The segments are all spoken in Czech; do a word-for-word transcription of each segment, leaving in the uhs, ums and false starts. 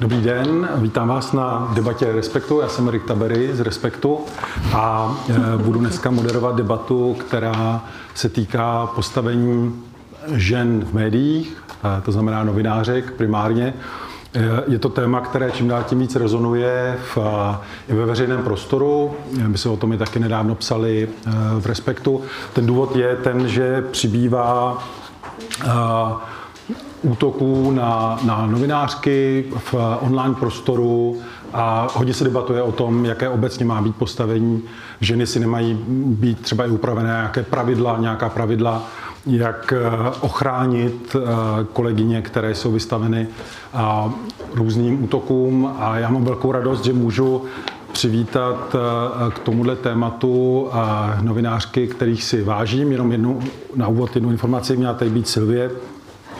Dobrý den, vítám vás na debatě Respektu. Já jsem Erik Tabery z Respektu a budu dneska moderovat debatu, která se týká postavení žen v médiích, to znamená novinářek primárně. Je to téma, které čím dál tím víc rezonuje v, i ve veřejném prostoru. My jsme o tom i taky nedávno psali v Respektu. Ten důvod je ten, že přibývá útoků na, na novinářky v online prostoru a hodně se debatuje o tom, jaké obecně má být postavení. Ženy si nemají být třeba i upravené, nějaké pravidla, nějaká pravidla, jak ochránit kolegyně, které jsou vystaveny různým útokům. A já mám velkou radost, že můžu přivítat k tomuhle tématu novinářky, kterých si vážím. Jenom jednu, na úvod jednu informaci, měla tady být Sylvie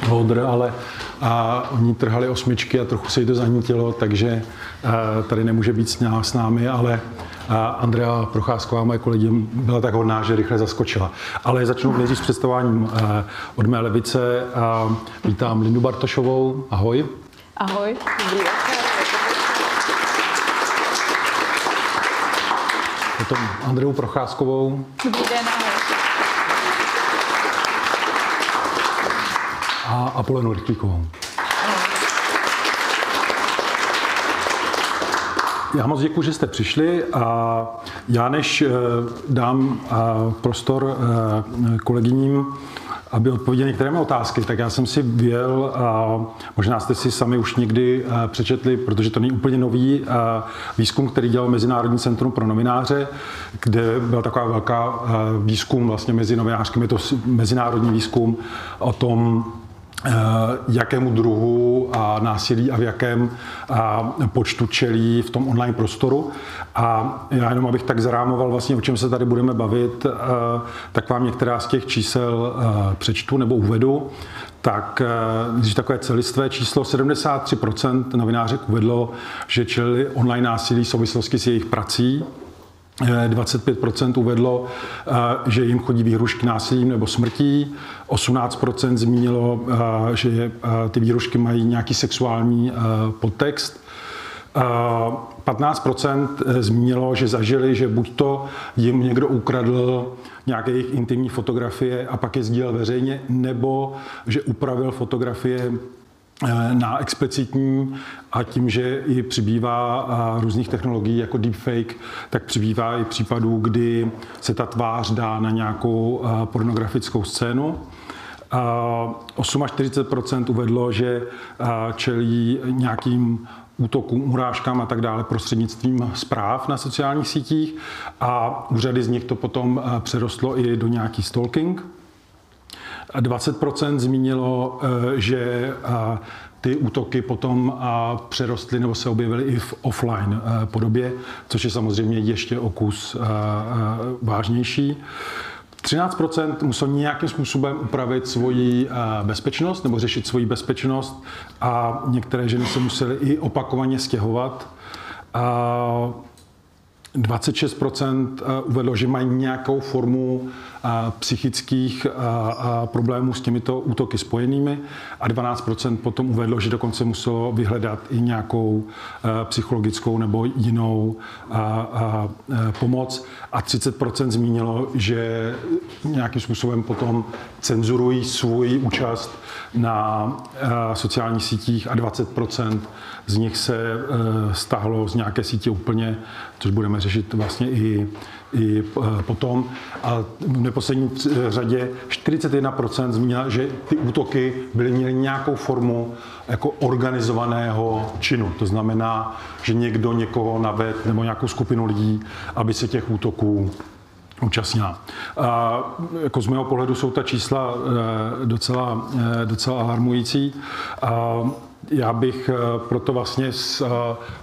Hodr, ale a oni trhali osmičky a trochu se jí to zanítilo, takže a, tady nemůže být s, ná, s námi, ale a Andrea Procházková, moje kolegyně, byla tak hodná, že rychle zaskočila. Ale začnu nejdřív s představováním a, od mé levice. A, vítám Lindu Bartošovou. Ahoj. Ahoj. Dobrý večer. Potom Andreu Procházkovou. Dobrý den, ahoj. A Apolenu Rychlíkovou. Já moc děkuji, že jste přišli, a já než dám prostor kolegyním, aby odpověděli některé mé otázky, tak já jsem si vyjel, a možná jste si sami už někdy přečetli, protože to není úplně nový výzkum, který dělal Mezinárodní centrum pro novináře, kde byl taková velká výzkum vlastně mezi novinářkami, je to mezinárodní výzkum o tom, jakému druhu a násilí a v jakém počtu čelí v tom online prostoru. A já jenom, abych tak zarámoval vlastně, o čem se tady budeme bavit, tak vám některá z těch čísel přečtu nebo uvedu. Tak když takové celistvé číslo, sedmdesát tři procent novinářek uvedlo, že čelili online násilí v souvislosti s jejich prací. dvacet pět procent uvedlo, že jim chodí výhrůžky násilím nebo smrtí. osmnáct procent zmínilo, že ty výhrůžky mají nějaký sexuální podtext. patnáct procent zmínilo, že zažili, že buď to jim někdo ukradl nějaké jejich intimní fotografie a pak je sdílel veřejně, nebo že upravil fotografie na explicitní, a tím, že i přibývá různých technologií jako deepfake, tak přibývá i případů, kdy se ta tvář dá na nějakou pornografickou scénu. čtyřicet osm procent uvedlo, že čelí nějakým útokům, urážkám a tak dále prostřednictvím zpráv na sociálních sítích, a u řady z nich to potom přerostlo i do nějaký stalking. dvacet procent zmínilo, že ty útoky potom přerostly nebo se objevily i v offline podobě, což je samozřejmě ještě o kus vážnější. třináct procent muselo nějakým způsobem upravit svoji bezpečnost nebo řešit svoji bezpečnost, a některé ženy se musely i opakovaně stěhovat. dvacet šest procent uvedlo, že mají nějakou formu psychických problémů s těmito útoky spojenými, a dvanáct procent potom uvedlo, že dokonce muselo vyhledat i nějakou psychologickou nebo jinou pomoc, a třicet procent zmínilo, že nějakým způsobem potom cenzurují svůj účast na sociálních sítích, a dvacet procent z nich se stáhlo z nějaké sítě úplně, což budeme řešit vlastně i, i potom. A v neposlední řadě čtyřicet jedna procent zmínila, že ty útoky byly měly nějakou formu jako organizovaného činu. To znamená, že někdo někoho navedl nebo nějakou skupinu lidí, aby se těch útoků účastnila. A jako z mého pohledu jsou ta čísla docela, docela alarmující. A já bych proto vlastně s,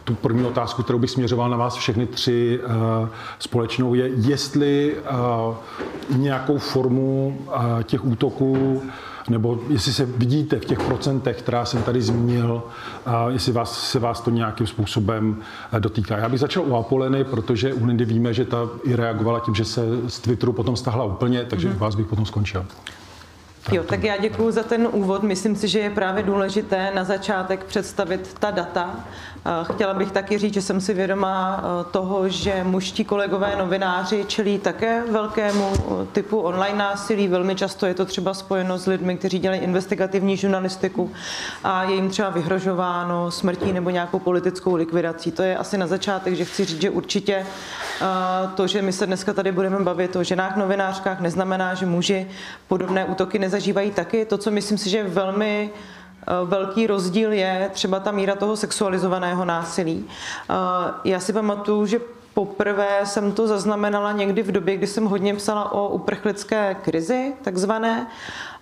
tu první otázku, kterou bych směřoval na vás všechny tři společnou, je, jestli nějakou formu těch útoků, nebo jestli se vidíte v těch procentech, která jsem tady zmínil, jestli vás, se vás to nějakým způsobem dotýká. Já bych začal u Apoleny, protože u Lindy víme, že ta i reagovala tím, že se z Twitteru potom stáhla úplně, takže mm-hmm. vás bych potom skončil. Jo, tak já děkuji za ten úvod. Myslím si, že je právě důležité na začátek představit ta data. Chtěla bych taky říct, že jsem si vědoma toho, že mužští kolegové novináři čelí také velkému typu online násilí. Velmi často je to třeba spojeno s lidmi, kteří dělají investigativní žurnalistiku a je jim třeba vyhrožováno smrtí nebo nějakou politickou likvidací. To je asi na začátek, že chci říct, že určitě to, že my se dneska tady budeme bavit o ženách novinářkách, neznamená, že muži podobné útoky nezažívají taky. To, co myslím si, že je velmi velký rozdíl, je třeba ta míra toho sexualizovaného násilí. Já si pamatuju, že poprvé jsem to zaznamenala někdy v době, kdy jsem hodně psala o uprchlické krizi, takzvané,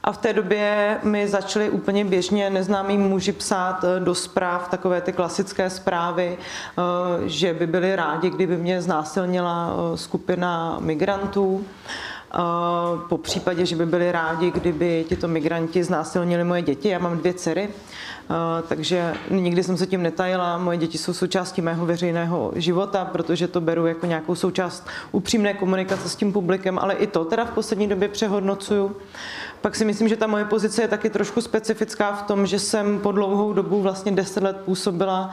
a v té době mi začaly úplně běžně neznámí muži psát do zpráv takové ty klasické zprávy, že by byli rádi, kdyby mě znásilnila skupina migrantů. Po případě, že by byli rádi, kdyby tito migranti znásilnili moje děti. Já mám dvě dcery, takže nikdy jsem se tím netajila. Moje děti jsou součástí mého veřejného života, protože to beru jako nějakou součást upřímné komunikace s tím publikem, ale i to teda v poslední době přehodnocuju. Pak si myslím, že ta moje pozice je taky trošku specifická v tom, že jsem po dlouhou dobu, vlastně deset let, působila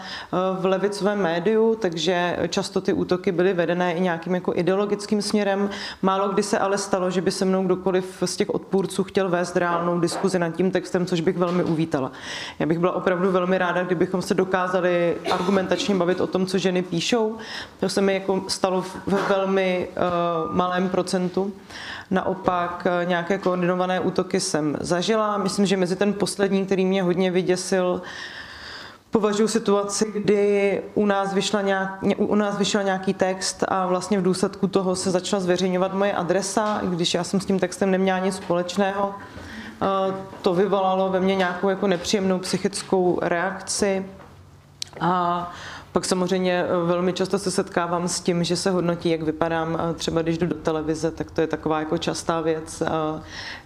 v levicovém médiu, takže často ty útoky byly vedené i nějakým jako ideologickým směrem. Málo kdy se ale stalo, že by se mnou kdokoliv z těch odpůrců chtěl vést reálnou diskuzi nad tím textem, což bych velmi uvítala. Já bych byla opravdu velmi ráda, kdybychom se dokázali argumentačně bavit o tom, co ženy píšou. To se mi jako stalo ve velmi uh, malém procentu. Naopak nějaké koordinované útoky jsem zažila. Myslím, že mezi ten poslední, který mě hodně vyděsil, považuji situaci, kdy u nás, vyšla nějak, u nás vyšel nějaký text a vlastně v důsledku toho se začala zveřejňovat moje adresa, když já jsem s tím textem neměla nic společného. To vyvolalo ve mně nějakou jako nepříjemnou psychickou reakci. A pak samozřejmě velmi často se setkávám s tím, že se hodnotí, jak vypadám. Třeba když jdu do televize, tak to je taková jako častá věc,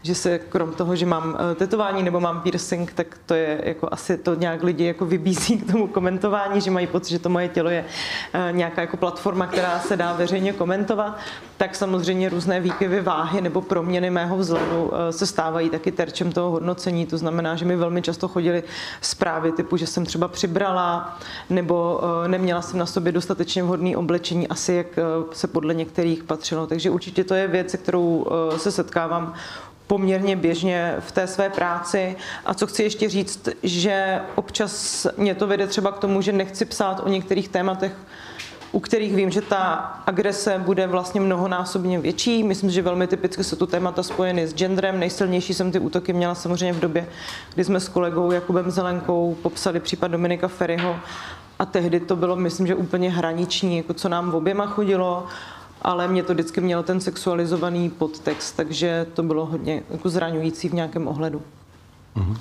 že se krom toho, že mám tetování nebo mám piercing, tak to je jako asi to nějak lidi jako vybízí k tomu komentování, že mají pocit, že to moje tělo je nějaká jako platforma, která se dá veřejně komentovat. Tak samozřejmě různé výkyvy váhy nebo proměny mého vzhledu se stávají taky terčem toho hodnocení. To znamená, že mi velmi často chodily zprávy typu, že jsem třeba přibrala nebo neměla jsem na sobě dostatečně vhodné oblečení, asi jak se podle některých patřilo. Takže určitě to je věc, se kterou se setkávám poměrně běžně v té své práci. A co chci ještě říct, že občas mě to vede třeba k tomu, že nechci psát o některých tématech, u kterých vím, že ta agrese bude vlastně mnohonásobně větší. Myslím, že velmi typicky jsou tu témata spojeny s genderem. Nejsilnější jsem ty útoky měla samozřejmě v době, kdy jsme s kolegou Jakubem Zelenkou popsali případ Dominika Feriho. A tehdy to bylo, myslím, že úplně hraniční, jako co nám oběma chodilo, ale mě to vždycky mělo ten sexualizovaný podtext, takže to bylo hodně jako zraňující v nějakém ohledu. Mm-hmm.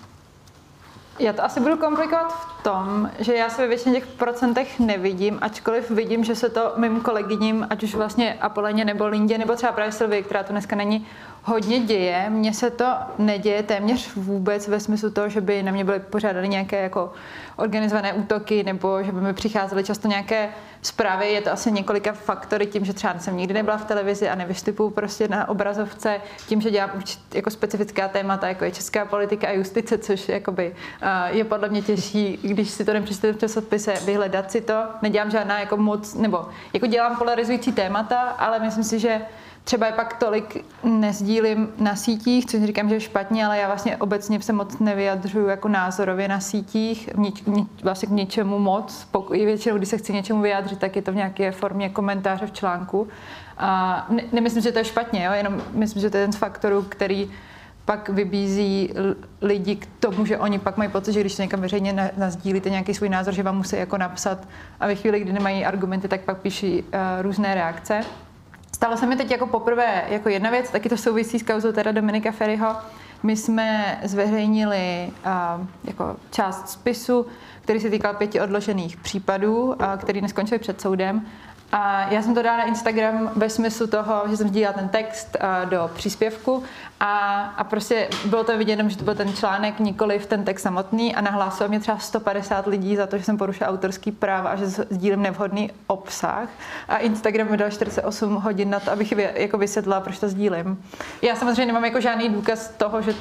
Já to asi budu komplikovat v tom, že já se ve většině těch procentech nevidím, ačkoliv vidím, že se to mým kolegyním, ať už vlastně Apoleně nebo Lindě, nebo třeba právě Sylvie, která to dneska není, hodně děje. Mně se to neděje téměř vůbec ve smyslu toho, že by na mě byly pořádaly nějaké jako organizované útoky nebo že by mi přicházely často nějaké zprávy. Je to asi několika faktory, tím, že třeba jsem nikdy nebyla v televizi a nevystupuju prostě na obrazovce, tím, že dělám jako specifická témata, jako je česká politika a justice, což jakoby je podle mě těžší, když si to nepřečtete v časopise, vyhledat si to. Nedělám žádná jako moc, nebo jako dělám polarizující témata, ale myslím si, že třeba je pak tolik nesdílím na sítích, což říkám, že je špatně, ale já vlastně obecně se moc nevyjadřuju jako názorově na sítích, nič, nič, vlastně k něčemu moc. Pokud, většinou, když se chci něčemu vyjádřit, tak je to v nějaké formě komentáře v článku. A ne, nemyslím, že to je špatně, jo? Jenom myslím, že to je ten z faktorů, který pak vybízí lidi k tomu, že oni pak mají pocit, že když se někam veřejně nasdílíte nějaký svůj názor, že vám musí jako napsat a ve chvíli, kdy nemají argumenty, tak pak píší uh, různé reakce. Stalo se mi teď jako poprvé jako jedna věc, taky to souvisí s kauzou teda Dominika Feriho. My jsme zveřejnili uh, jako část spisu, který se týkal pěti odložených případů, uh, který neskončil před soudem. A já jsem to dala na Instagram ve smyslu toho, že jsem sdílela ten text uh, do příspěvku a, a prostě bylo to vidět, že to byl ten článek, nikoliv ten text samotný a nahlásilo mě třeba sto padesát lidí za to, že jsem porušila autorský práva a že sdílím nevhodný obsah. A Instagram mi dal čtyřicet osm hodin na to, abych jako vysvětlila, proč to sdílím. Já samozřejmě nemám jako žádný důkaz toho, že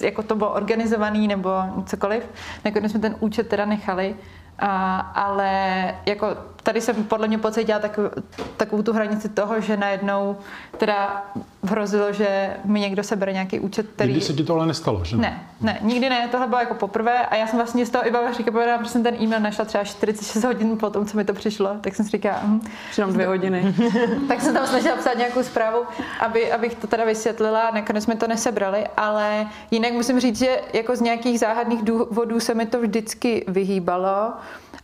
jako to bylo organizovaný nebo cokoliv. Nakonec jsme ten účet teda nechali. A, ale jako tady jsem podle mě pocítila tak, takovou tu hranici toho, že najednou teda hrozilo, že mi někdo sebere nějaký účet, který... Nikdy se ti tohle nestalo, že? Ne, ne, nikdy ne, tohle bylo jako poprvé a já jsem vlastně z toho i bavila, říkala, protože jsem ten e-mail našla třeba čtyřicet šest hodin po tom, co mi to přišlo, tak jsem si říkala... Hm, přišlo dvě hodiny. Tak jsem tam snažila psát nějakou zprávu, aby, abych to teda vysvětlila, nakonec jsme to nesebrali, ale jinak musím říct, že jako z nějakých záhadných důvodů se mi to vždycky vyhýbalo.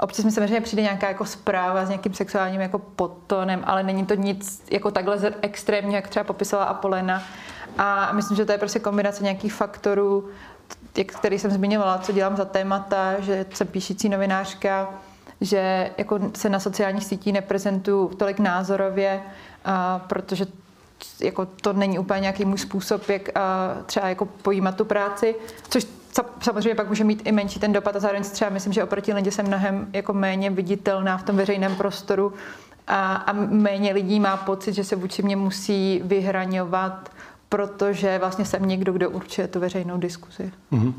Občas mi samozřejmě přijde nějaká jako zpráva s nějakým sexuálním jako podtonem, ale není to nic jako takhle extrémně, jak třeba popisala Apolena. A myslím, že to je prostě kombinace nějakých faktorů, který jsem zmiňovala, co dělám za témata, že jsem píšící novinářka, že jako se na sociálních sítích neprezentuju tolik názorově, a protože jako to není úplně nějaký můj způsob, jak třeba jako pojímat tu práci, což samozřejmě pak může mít i menší ten dopad a zároveň třeba myslím, že oproti lidem jsem mnohem jako méně viditelná v tom veřejném prostoru a, a méně lidí má pocit, že se vůči mě musí vyhraňovat, protože vlastně jsem někdo, kdo určuje tu veřejnou diskuzi. Mm-hmm.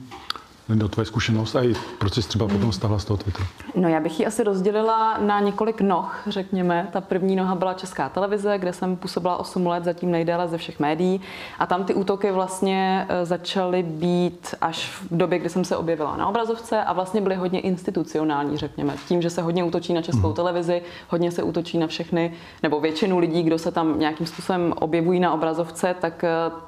Lindo, tvoje zkušenost a i proces třeba potom stáhla z toho Twitteru? No já bych ji asi rozdělila na několik noh, řekněme. Ta první noha byla Česká televize, kde jsem působila osm let, zatím nejdéle ze všech médií. A tam ty útoky vlastně začaly být až v době, kdy jsem se objevila na obrazovce a vlastně byly hodně institucionální, řekněme. Tím, že se hodně útočí na Českou televizi, hodně se útočí na všechny, nebo většinu lidí, kdo se tam nějakým způsobem objevují na obrazovce, tak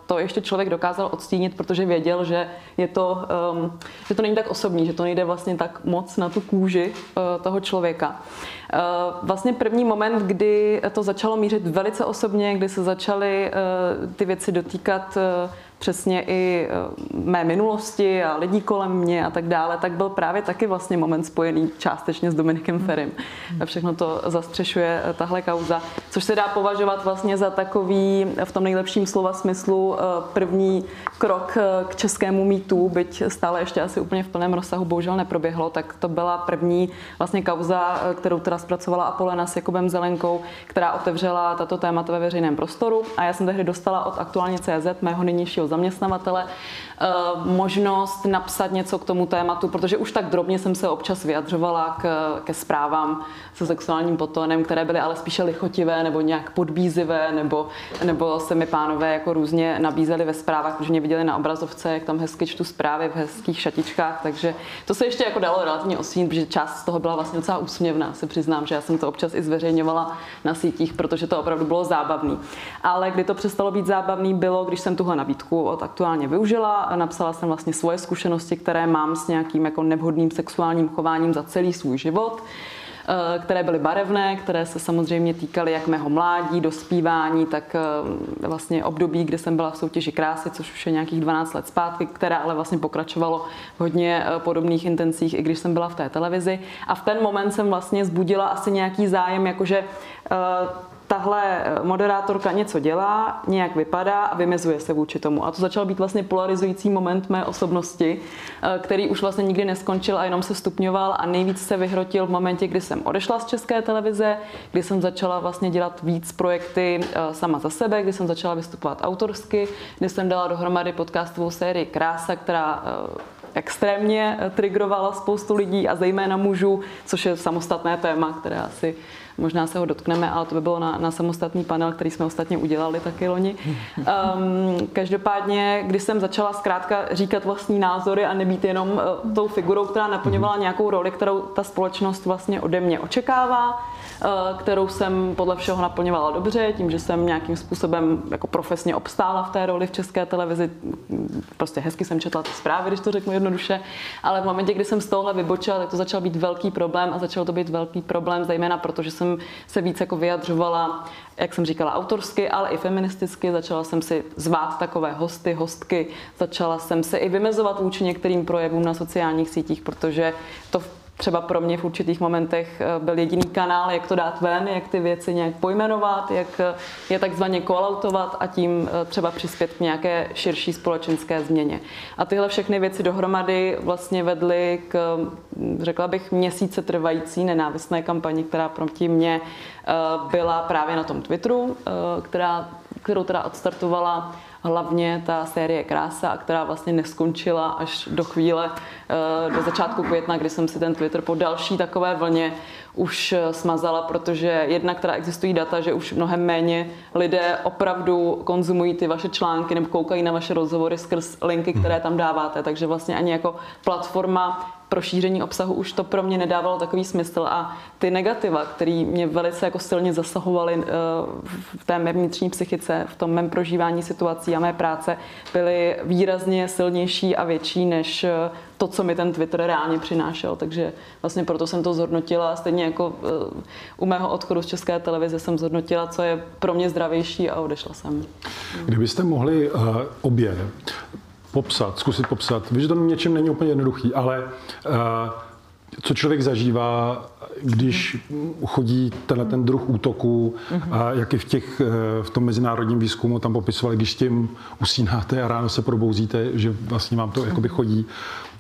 to ještě člověk dokázal odstínit, protože věděl, že je to... Um, že to není tak osobní, že to nejde vlastně tak moc na tu kůži uh, toho člověka. Uh, vlastně první moment, kdy to začalo mířit velice osobně, kdy se začaly uh, ty věci dotýkat uh, přesně i mé minulosti a lidí kolem mě a tak dále, tak byl právě taky vlastně moment spojený částečně s Dominikem Ferim. Všechno to zastřešuje tahle kauza, což se dá považovat vlastně za takový, v tom nejlepším slova smyslu, první krok k českému mýtu, byť stále ještě asi úplně v plném rozsahu bohužel neproběhlo, tak to byla první vlastně kauza, kterou teda zpracovala Apolena s Jakubem Zelenkou, která otevřela tato témata ve veřejném prostoru a já jsem tehdy dostala od aktuálně tečka cé zet, mého nynějšího zaměstnavatele, možnost napsat něco k tomu tématu, protože už tak drobně jsem se občas vyjadřovala k, ke zprávám se sexuálním podtónem, které byly ale spíše lichotivé nebo nějak podbízivé, nebo, nebo se mi pánové jako různě nabízeli ve zprávách, protože mě viděli na obrazovce, jak tam hezky čtu zprávy v hezkých šatičkách, takže to se ještě jako dalo relativně osvít, protože část z toho byla vlastně docela úsměvná, se přiznám, že já jsem to občas i zveřejňovala na sítích, protože to opravdu bylo zábavný. Ale kdy to přestalo být zábavný, bylo, když jsem tuhle nabídku od aktuálně využila a napsala jsem vlastně svoje zkušenosti, které mám s nějakým jako nevhodným sexuálním chováním za celý svůj život, které byly barevné, které se samozřejmě týkaly jak mého mládí, dospívání, tak vlastně období, kdy jsem byla v soutěži Krásy, což už je nějakých dvanáct let zpátky, které ale vlastně pokračovalo v hodně podobných intencích, i když jsem byla v té televizi. A v ten moment jsem vlastně zbudila asi nějaký zájem, jakože tahle moderátorka něco dělá, nějak vypadá a vymezuje se vůči tomu. A to začal být vlastně polarizující moment mé osobnosti, který už vlastně nikdy neskončil a jenom se stupňoval a nejvíc se vyhrotil v momentě, kdy jsem odešla z České televize, kdy jsem začala vlastně dělat víc projekty sama za sebe, kdy jsem začala vystupovat autorsky, kdy jsem dala dohromady podcastovou sérii Krása, která extrémně trigrovala spoustu lidí a zejména mužů, což je samostatné téma, které asi možná se ho dotkneme, ale to by bylo na, na samostatný panel, který jsme ostatně udělali taky loni. Um, každopádně, když jsem začala zkrátka říkat vlastní názory a nebýt jenom uh, tou figurou, která naplňovala nějakou roli, kterou ta společnost vlastně ode mě očekává, uh, kterou jsem podle všeho naplňovala dobře, tím, že jsem nějakým způsobem jako profesně obstála v té roli v České televizi. Prostě hezky jsem četla ty zprávy, když to řeknu jednoduše, ale v momentě, kdy jsem z tohohle vybočila, tak to začal být velký problém a začal to být velký problém, zejména protože jsem se víc jako vyjadřovala, jak jsem říkala, autorsky, ale i feministicky. Začala jsem si zvát takové hosty, hostky. Začala jsem se i vymezovat vůči některým projevům na sociálních sítích, protože to třeba pro mě v určitých momentech byl jediný kanál, jak to dát ven, jak ty věci nějak pojmenovat, jak je takzvaně call-outovat a tím třeba přispět k nějaké širší společenské změně. A tyhle všechny věci dohromady vlastně vedly k, řekla bych, měsíce trvající nenávistné kampani, která proti mě byla právě na tom Twitteru, která, kterou teda odstartovala hlavně ta série Krása, která vlastně neskončila až do chvíle, do začátku května, kdy jsem si ten Twitter po další takové vlně už smazala, protože jednak teda existují data, že už mnohem méně lidé opravdu konzumují ty vaše články nebo koukají na vaše rozhovory skrz linky, které tam dáváte, takže vlastně ani jako platforma pro šíření obsahu už to pro mě nedávalo takový smysl a ty negativa, které mě velice jako silně zasahovaly v té mé vnitřní psychice, v tom mém prožívání situací a mé práce, byly výrazně silnější a větší než to, co mi ten Twitter reálně přinášel. Takže vlastně proto jsem to zhodnotila. Stejně jako u mého odchodu z České televize jsem zhodnotila, co je pro mě zdravější a odešla jsem. Kdybyste mohli uh, obě popsat, zkusit popsat. Víš, že to něčem není úplně jednoduchý, ale uh, co člověk zažívá, když chodí tenhle ten druh útoků, a jak i v, těch, v tom mezinárodním výzkumu tam popisovali, když tím usínáte a ráno se probouzíte, že vlastně vám to jakoby chodí.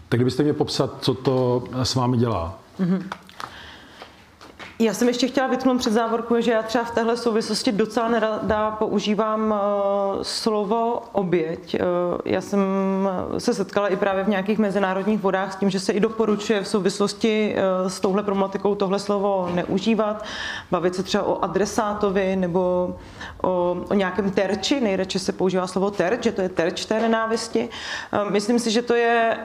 Tak kdybyste mě popsat, co to s vámi dělá. Mm-hmm. Já jsem ještě chtěla vytknout před závorku, že já třeba v téhle souvislosti docela nerada používám slovo oběť. Já jsem se setkala i právě v nějakých mezinárodních vodách s tím, že se i doporučuje v souvislosti s touhle problematikou tohle slovo neužívat, bavit se třeba o adresátovi nebo o, o nějakém terči, nejradši se používá slovo terč, že to je terč té nenávisti. Myslím si, že to je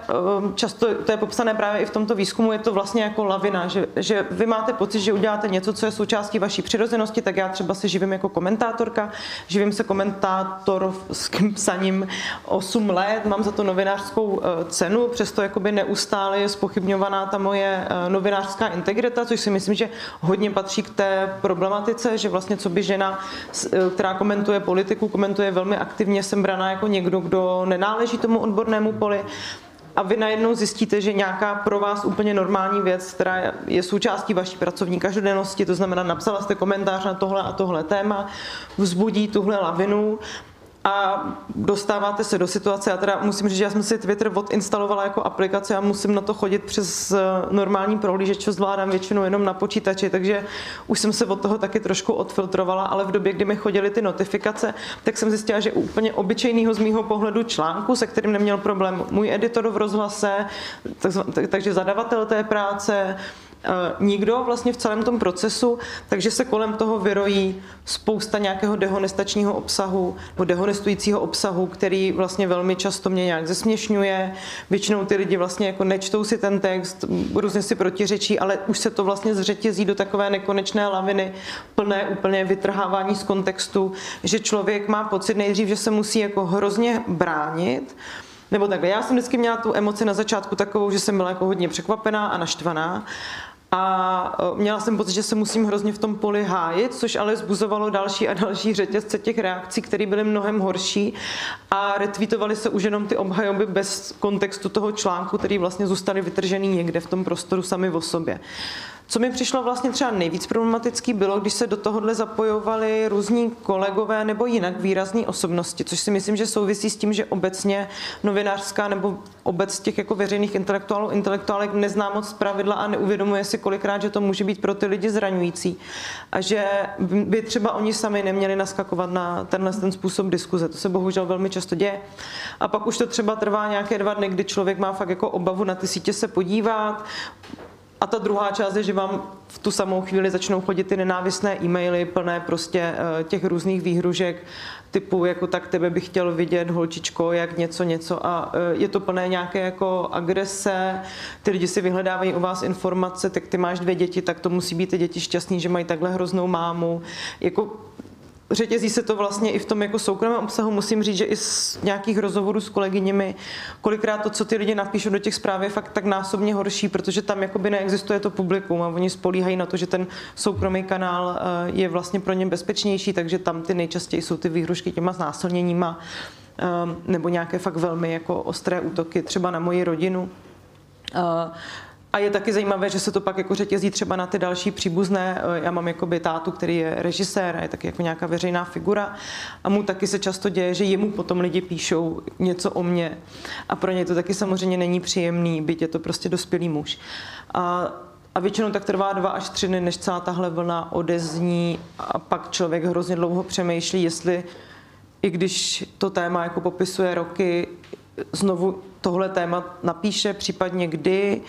často, to je popsané právě i v tomto výzkumu, je to vlastně jako lavina, že, že vy máte pocit, že děláte něco, co je součástí vaší přirozenosti, tak já třeba se živím jako komentátorka, živím se komentátorským psaním osm let, mám za to novinářskou cenu, přesto jakoby neustále je zpochybňovaná ta moje novinářská integrita, což si myslím, že hodně patří k té problematice, že vlastně co by žena, která komentuje politiku, komentuje velmi aktivně, jsem braná jako někdo, kdo nenáleží tomu odbornému poli. A vy najednou zjistíte, že nějaká pro vás úplně normální věc, která je součástí vaší pracovní každodennosti, to znamená, napsala jste komentář na tohle a tohle téma, vzbudí tuhle lavinu a dostáváte se do situace. Já teda musím říct, že já jsem si Twitter odinstalovala jako aplikaci a musím na to chodit přes normální prohlížeč, co zvládám většinou jenom na počítači, takže už jsem se od toho taky trošku odfiltrovala, ale v době, kdy mi chodily ty notifikace, tak jsem zjistila, že úplně obyčejného z mýho pohledu článku, se kterým neměl problém můj editor v rozhlase, takže zadavatel té práce, nikdo vlastně v celém tom procesu, takže se kolem toho vyrojí spousta nějakého dehonestačního obsahu nebo dehonestujícího obsahu, který vlastně velmi často mě nějak zesměšňuje. Většinou ty lidi vlastně jako nečtou si ten text, různě si protiřečí, ale už se to vlastně zřetězí do takové nekonečné laviny, plné úplně vytrhávání z kontextu, že člověk má pocit nejdřív, že se musí jako hrozně bránit. Nebo takhle, já jsem vždycky měla tu emoci na začátku takovou, že jsem byla jako hodně překvapená a naštvaná. A měla jsem pocit, že se musím hrozně v tom poli hájit, což ale vzbuzovalo další a další řetězce těch reakcí, které byly mnohem horší a retweetovaly se už jenom ty obhajoby bez kontextu toho článku, který vlastně zůstaly vytržený někde v tom prostoru sami o sobě. Co mi přišlo vlastně třeba nejvíc problematický bylo, když se do tohohle zapojovali různí kolegové nebo jinak výrazní osobnosti, což si myslím, že souvisí s tím, že obecně novinářská nebo obec těch jako veřejných intelektuálů, intelektuálek nezná moc pravidla a neuvědomuje si kolikrát, že to může být pro ty lidi zraňující a že by třeba oni sami neměli naskakovat na tenhle ten způsob diskuze. To se bohužel velmi často děje. A pak už to třeba trvá nějaké dva dny, kdy člověk má fakt jako obavu na ty sítě se podívat. A ta druhá část je, že vám v tu samou chvíli začnou chodit ty nenávistné e-maily plné prostě těch různých výhružek typu jako tak tebe bych chtěl vidět, holčičko, jak něco, něco a je to plné nějaké jako agrese, ty lidi si vyhledávají u vás informace, tak ty máš dvě děti, tak to musí být ty děti šťastný, že mají takhle hroznou mámu. Jako řetězí se to vlastně i v tom jako soukromém obsahu. Musím říct, že i z nějakých rozhovorů s kolegyněmi, kolikrát to, co ty lidi napíšou do těch zpráv, je fakt tak násobně horší, protože tam jakoby neexistuje to publikum a oni spolíhají na to, že ten soukromý kanál je vlastně pro ně bezpečnější, takže tam ty nejčastěji jsou ty výhrušky těma znásilněníma nebo nějaké fakt velmi jako ostré útoky třeba na moji rodinu. A je taky zajímavé, že se to pak jako řetězí třeba na ty další příbuzné. Já mám jakoby tátu, který je režisér a je taky jako nějaká veřejná figura a mu taky se často děje, že jemu potom lidi píšou něco o mně a pro něj to taky samozřejmě není příjemný, byť je to prostě dospělý muž. A A většinou tak trvá dva až tři dny, než celá tahle vlna odezní a pak člověk hrozně dlouho přemýšlí, jestli i když to téma jako popisuje roky, znovu tohle téma napíše, případně kdy,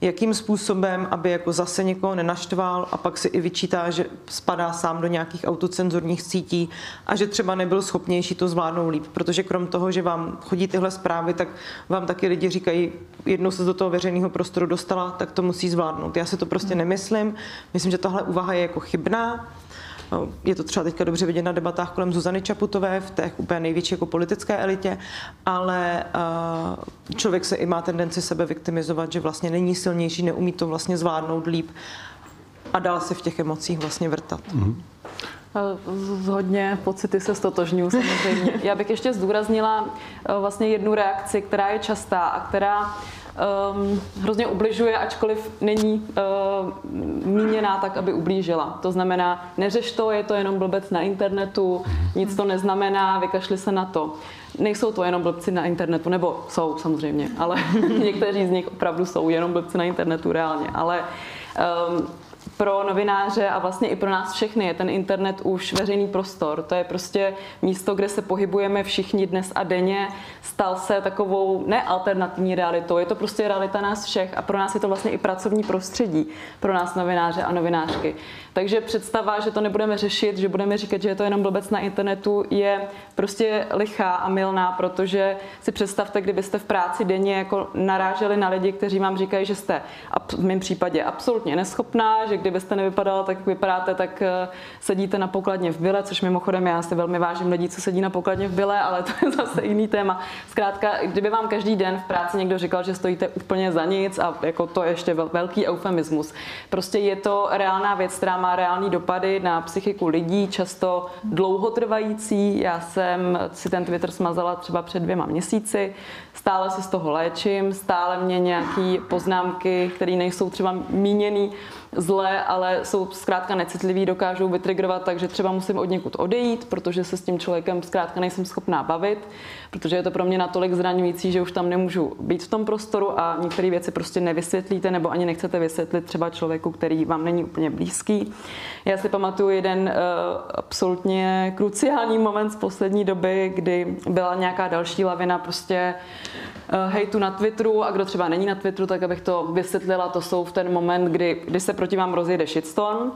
jakým způsobem, aby jako zase někoho nenaštval a pak si i vyčítá, že spadá sám do nějakých autocenzurních sítí a že třeba nebyl schopnější to zvládnout líp, protože krom toho, že vám chodí tyhle zprávy, tak vám taky lidi říkají, jednou se do toho veřejného prostoru dostala, tak to musí zvládnout. Já si to prostě nemyslím, myslím, že tahle úvaha je jako chybná. Je to třeba teďka dobře vidět na debatách kolem Zuzany Čaputové, v té úplně největší jako politické elitě, ale uh, člověk se i má tendenci sebe viktimizovat, že vlastně není silnější, neumí to vlastně zvládnout líp a dál se v těch emocích vlastně vrtat. Mm-hmm. Hodně pocity se stotožňuji samozřejmě. Já bych ještě zdůraznila vlastně jednu reakci, která je častá a která Um, hrozně ubližuje, ačkoliv není uh, míněná tak, aby ublížila. To znamená, neřeš to, je to jenom blbec na internetu, nic to neznamená, vykašli se na to. Nejsou to jenom blbci na internetu, nebo jsou samozřejmě, ale někteří z nich opravdu jsou jenom blbci na internetu reálně, ale um, pro novináře a vlastně i pro nás všechny je ten internet už veřejný prostor. To je prostě místo, kde se pohybujeme všichni dnes a denně. Stal se takovou nealternativní realitou. Je to prostě realita nás všech a pro nás je to vlastně i pracovní prostředí. Pro nás novináře a novinářky. Takže představa, že to nebudeme řešit, že budeme říkat, že je to jenom blbec na internetu, je prostě lichá a mylná, protože si představte, kdybyste v práci denně jako naráželi na lidi, kteří vám říkají, že jste v mém případě absolutně neschopná, že kdybyste nevypadala, tak vypadáte, tak sedíte na pokladně v Bile, což mimochodem já si velmi vážím lidí, co sedí na pokladně v Bile, ale to je zase jiný téma. Zkrátka, kdyby vám každý den v práci někdo říkal, že stojíte úplně za nic a jako to je ještě velký eufemismus. Prostě je to reálná věc, která má reální dopady na psychiku lidí, často dlouhotrvající. Já jsem si ten Twitter smazala třeba před dvěma měsíci, stále se z toho léčím, stále mě nějaké poznámky, které nejsou třeba míněný zle, ale jsou zkrátka necitliví, dokážou vytrigrovat, takže třeba musím od někud odejít, protože se s tím člověkem zkrátka nejsem schopná bavit, protože je to pro mě natolik zraňující, že už tam nemůžu být v tom prostoru a některé věci prostě nevysvětlíte nebo ani nechcete vysvětlit třeba člověku, který vám není úplně blízký. Já si pamatuju jeden uh, absolutně kruciální moment z poslední doby, kdy byla nějaká další lavina prostě uh, hejtu na Twitteru a kdo třeba není na Twitteru, tak abych to vysvětlila, to jsou v ten moment, kdy, kdy se proti vám rozjede shitstorm,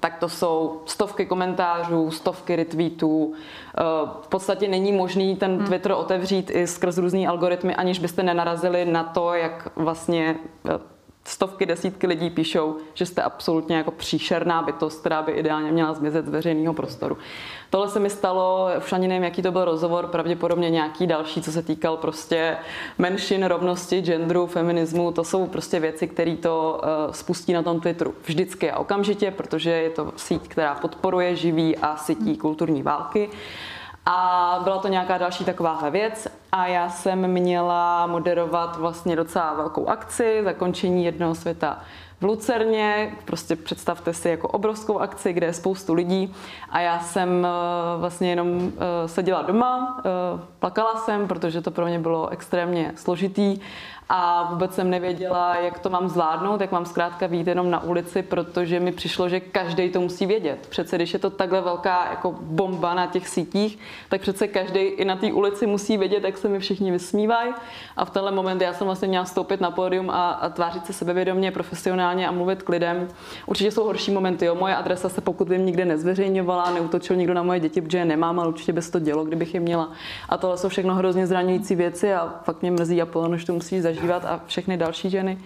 tak to jsou stovky komentářů, stovky retweetů. V podstatě není možný ten Twitter otevřít i skrz různý algoritmy, aniž byste nenarazili na to, jak vlastně stovky, desítky lidí píšou, že jste absolutně jako příšerná bytost, která by ideálně měla zmizet z veřejného prostoru. Tohle se mi stalo, už ani nevím, jaký to byl rozhovor, pravděpodobně nějaký další, co se týkal prostě menšin, rovnosti, genderu, feminismu, to jsou prostě věci, které to spustí na tom Twitteru vždycky a okamžitě, protože je to síť, která podporuje, živí a sytí kulturní války. A byla to nějaká další takováhle věc a já jsem měla moderovat vlastně docela velkou akci Zakončení jednoho světa v Lucerně. Prostě představte si jako obrovskou akci, kde je spoustu lidí a já jsem vlastně jenom seděla doma, plakala jsem, protože to pro mě bylo extrémně složitý a vůbec jsem nevěděla, jak to mám zvládnout, jak mám zkrátka vyjít jenom na ulici, protože mi přišlo, že každý to musí vědět. Přece když je to takhle velká jako bomba na těch sítích, tak přece každý i na té ulici musí vědět, jak se mi všichni vysmívají. A v tenhle moment já jsem vlastně měla vstoupit na pódium a, a tvářit se sebevědomě, profesionálně a mluvit k lidem. Určitě jsou horší momenty, jo. Moje adresa se pokud vím nikde nezveřejňovala, neutočil nikdo na moje děti, protože je nemám, ale určitě by se to dělo, kdybych je měla. A tohle jsou všechno hrozně zraňující věci a fakt mě mrzí Apoleno, že to musí zažít a všechny další ženy.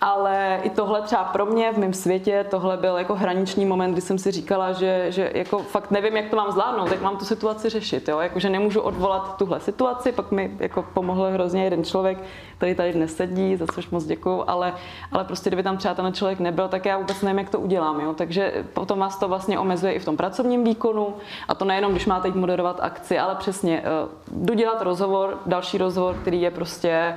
Ale i tohle třeba pro mě v mém světě, tohle byl jako hraniční moment, kdy jsem si říkala, že, že jako fakt nevím, jak to mám zvládnout, jak mám tu situaci řešit. Jo? Jako, že nemůžu odvolat tuhle situaci, pak mi jako pomohl hrozně jeden člověk, který tady dnes sedí, za což moc děkuju, ale, ale prostě kdyby tam třeba ten člověk nebyl, tak já vůbec nevím, jak to udělám. Jo? Takže potom vás to vlastně omezuje i v tom pracovním výkonu a to nejenom, když máte jít moderovat akci, ale přesně jdu dělat rozhovor, další rozhovor, který je prostě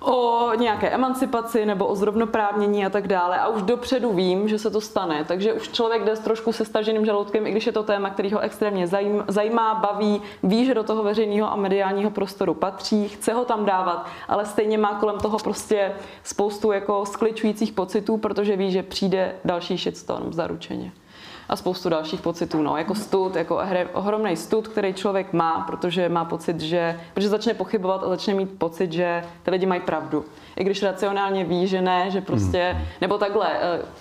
o nějaké emancipaci nebo o zrovnoprávnění a tak dále a už dopředu vím, že se to stane, takže už člověk jde s trošku se staženým žaludkem, i když je to téma, který ho extrémně zajímá, baví, ví, že do toho veřejného a mediálního prostoru patří, chce ho tam dávat, ale stejně má kolem toho prostě spoustu jako skličujících pocitů, protože ví, že přijde další shitstorm zaručeně. a spoustu dalších pocitů. No. Jako stud, jako ohromný stud, který člověk má, protože má pocit, že, protože začne pochybovat a začne mít pocit, že ty lidi mají pravdu. I když racionálně ví, že ne, že prostě, hmm. nebo takhle,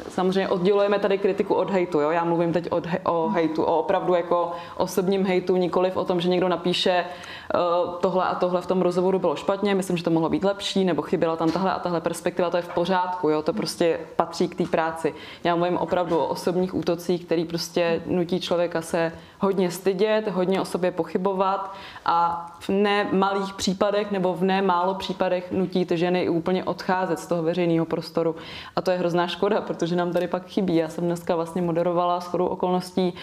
samozřejmě oddělujeme tady kritiku od hejtu, jo? Já mluvím teď od hej, o hejtu, o opravdu jako osobním hejtu, nikoliv o tom, že někdo napíše uh, tohle a tohle v tom rozhovoru bylo špatně, myslím, že to mohlo být lepší, nebo chyběla tam tahle a tahle perspektiva, to je v pořádku, jo? To prostě patří k té práci. Já mluvím opravdu o osobních útocích, který prostě nutí člověka se hodně stydět, hodně o sobě pochybovat a v nemalých případech nebo v nemálo případech nutí ty ženy úplně odcházet z toho veřejného prostoru. A to je hrozná škoda, protože nám tady pak chybí. Já jsem dneska vlastně moderovala shodou okolností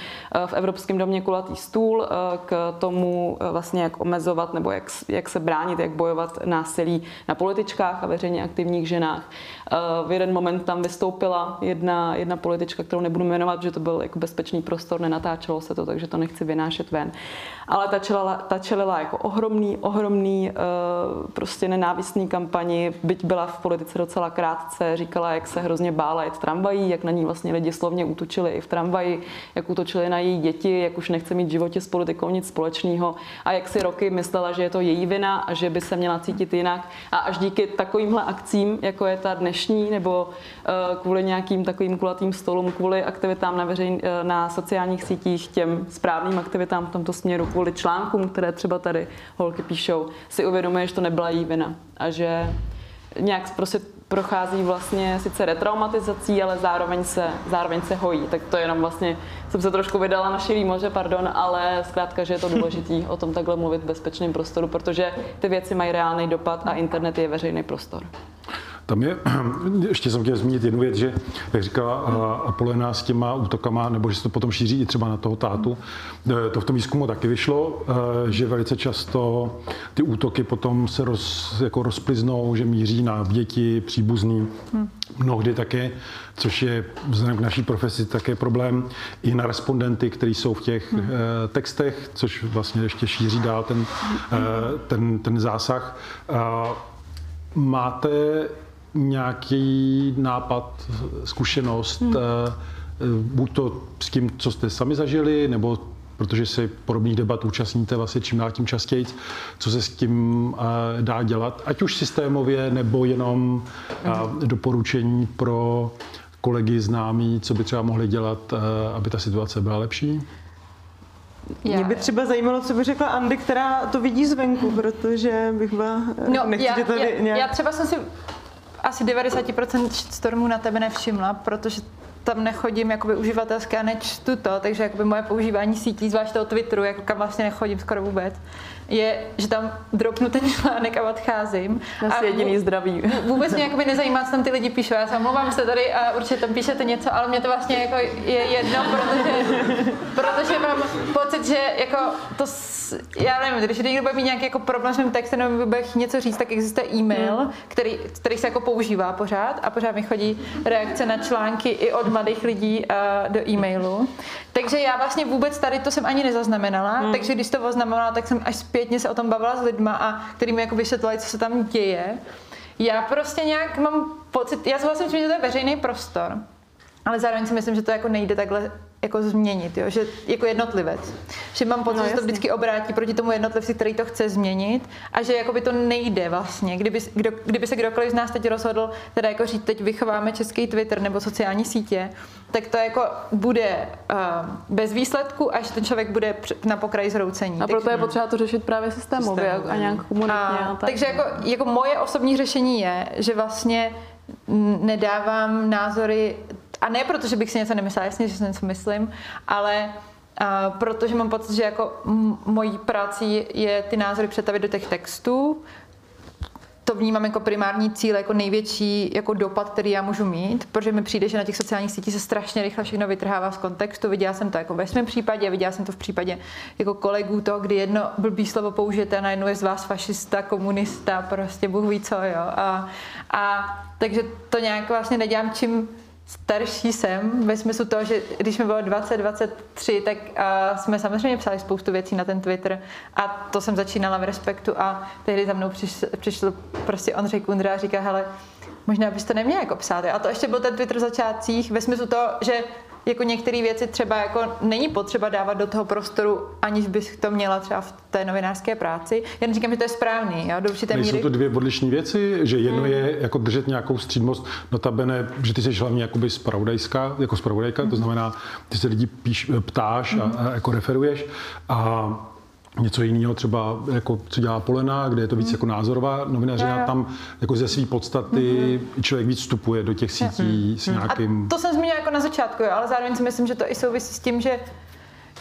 v Evropském domě kulatý stůl k tomu vlastně, jak omezovat nebo jak, jak se bránit, jak bojovat násilí na političkách a veřejně aktivních ženách. V jeden moment tam vystoupila jedna, jedna politička, kterou nebudu jmenovat, že to byl jako bezpečný prostor, nenatáčelo se to, takže to nechci vynášet ven. Ale ta čelila, ta čelila jako ohromný, ohromný prostě nenávistný kampani, byť byla v politice docela krátce, říkala, jak se hrozně bála jet tramvají, jak na ní vlastně lidi slovně útočili i v tramvaji, jak útočili na její děti, jak už nechce mít v životě s politikou nic společného a jak si roky myslela, že je to její vina a že by se měla cítit jinak. A až díky takovýmhle akcím, jako je ta dnešní, nebo kvůli nějakým takovým kulatým stolům, kvůli aktivitám na, veřejn, na sociálních sítích, těm správným aktivitám v tomto směru, kvůli článkům, které třeba tady holky píšou, si uvědomuje, že to nebyla její vina a že nějak prostě prochází vlastně sice retraumatizací, ale zároveň se, zároveň se hojí. Tak to jenom vlastně jsem se trošku vydala na širý moře, pardon, ale zkrátka, že je to důležitý o tom takhle mluvit v bezpečném prostoru, protože ty věci mají reálný dopad a internet je veřejný prostor. Tam je, ještě jsem chtěl zmínit jednu věc, že, jak říkala Apolena s těma útokama, nebo že se to potom šíří i třeba na toho tátu, to v tom výzkumu taky vyšlo, že velice často ty útoky potom se roz, jako rozpliznou, že míří na děti, příbuzný, mnohdy také, což je vzhledem k naší profesi také problém, i na respondenty, kteří jsou v těch textech, což vlastně ještě šíří dál ten, ten, ten zásah. Máte nějaký nápad, zkušenost, hmm. buď to s tím, co jste sami zažili, nebo protože si podobných debat účastníte vlastně čím dál tím častěji, co se s tím dá dělat, ať už systémově, nebo jenom hmm. doporučení pro kolegy, známí, co by třeba mohli dělat, aby ta situace byla lepší? Já. Mě by třeba zajímalo, co by řekla Andy, která to vidí zvenku, protože bych byla... No, já, tady já, nějak... já třeba jsem si asi devadesát procent stormů na tebe nevšimla, protože tam nechodím jakoby uživatelsky a nečtu to, takže jakoby moje používání sítí, zvlášť toho Twitteru, jako kam vlastně nechodím skoro vůbec, je, že tam dropnu ten článek a odcházím. A jediný zdraví. Vůbec mě jakoby nezajímá, co tam ty lidi píšou. Já se omlouvám se tady a určitě tam píšete něco, ale mě to vlastně jako je jedno, protože, protože mám pocit, že jako to, já nevím, když někdo bude mít nějaký jako problém s mým textem nebo bude něco říct, tak existuje e-mail, který, který se jako používá pořád a pořád mi chodí reakce na články i od mladých lidí uh, do e-mailu. Takže já vlastně vůbec tady to jsem ani nezaznamenala, hmm. takže když to oznamovala, tak jsem až zpětně se o tom bavila s lidma, a kterým jako vysvětlila, co se tam děje. Já prostě nějak mám pocit, já souhlasím, že to je veřejný prostor, ale zároveň si myslím, že to jako nejde takhle jako změnit, jo? Že jako jednotlivec. Že mám pocit, no, že to vždycky obrátí proti tomu jednotlivci, který to chce změnit, a že jakoby to nejde vlastně. Kdyby, kdo, kdyby se kdokoliv z nás teď rozhodl, teda jako říct, teď vychováme český Twitter nebo sociální sítě, tak to jako bude uh, bez výsledku, až ten člověk bude na pokraji zhroucení. A proto tak, je potřeba to řešit právě systémově systém, a nějak komunitně. A, a tak, takže jako, jako moje osobní řešení je, že vlastně nedávám názory. A ne proto, že bych si něco nemyslela, jasně, že si něco myslím, ale uh, protože mám pocit, že jako m- mojí práci je ty názory přetavit do těch textů. To vnímám jako primární cíl, jako největší jako dopad, který já můžu mít, protože mi přijde, že na těch sociálních sítích se strašně rychle všechno vytrhává z kontextu. Viděla jsem to jako ve svém případě, viděla jsem to v případě jako kolegů toho, kdy jedno blbý slovo použijete a najednou je z vás fašista, komunista, prostě Bůh ví co, jo. A, a takže to nějak vlastně nedělám, čím starší jsem, ve smyslu toho, že když mi bylo dvacet, dvacet tři, tak uh, jsme samozřejmě psali spoustu věcí na ten Twitter, a to jsem začínala v Respektu, a tehdy za mnou přišel, přišel prostě Ondřej Kundra a říká, hele, možná byste neměli jako psát. A to ještě byl ten Twitter v začátcích, ve smyslu toho, že jako některé věci třeba jako není potřeba dávat do toho prostoru, aniž bych to měla třeba v té novinářské práci. Já neříkám, že to je správný. Jo, do určité míry. Jsou to dvě odlišné věci, že jedno hmm. je jako držet nějakou střídmost, notabene, že ty jsi hlavně jakoby zpravodajská, jako zpravodajka, hmm. to znamená, ty se lidi píš, ptáš hmm. a, a jako referuješ. A něco jiného třeba, jako, co dělá Polena, kde je to víc mm. jako názorová novinařina, no, tam jako ze své podstaty mm. člověk víc vstupuje do těch sítí mm. s nějakým... A to jsem zmínila jako na začátku, jo, ale zároveň si myslím, že to i souvisí s tím, že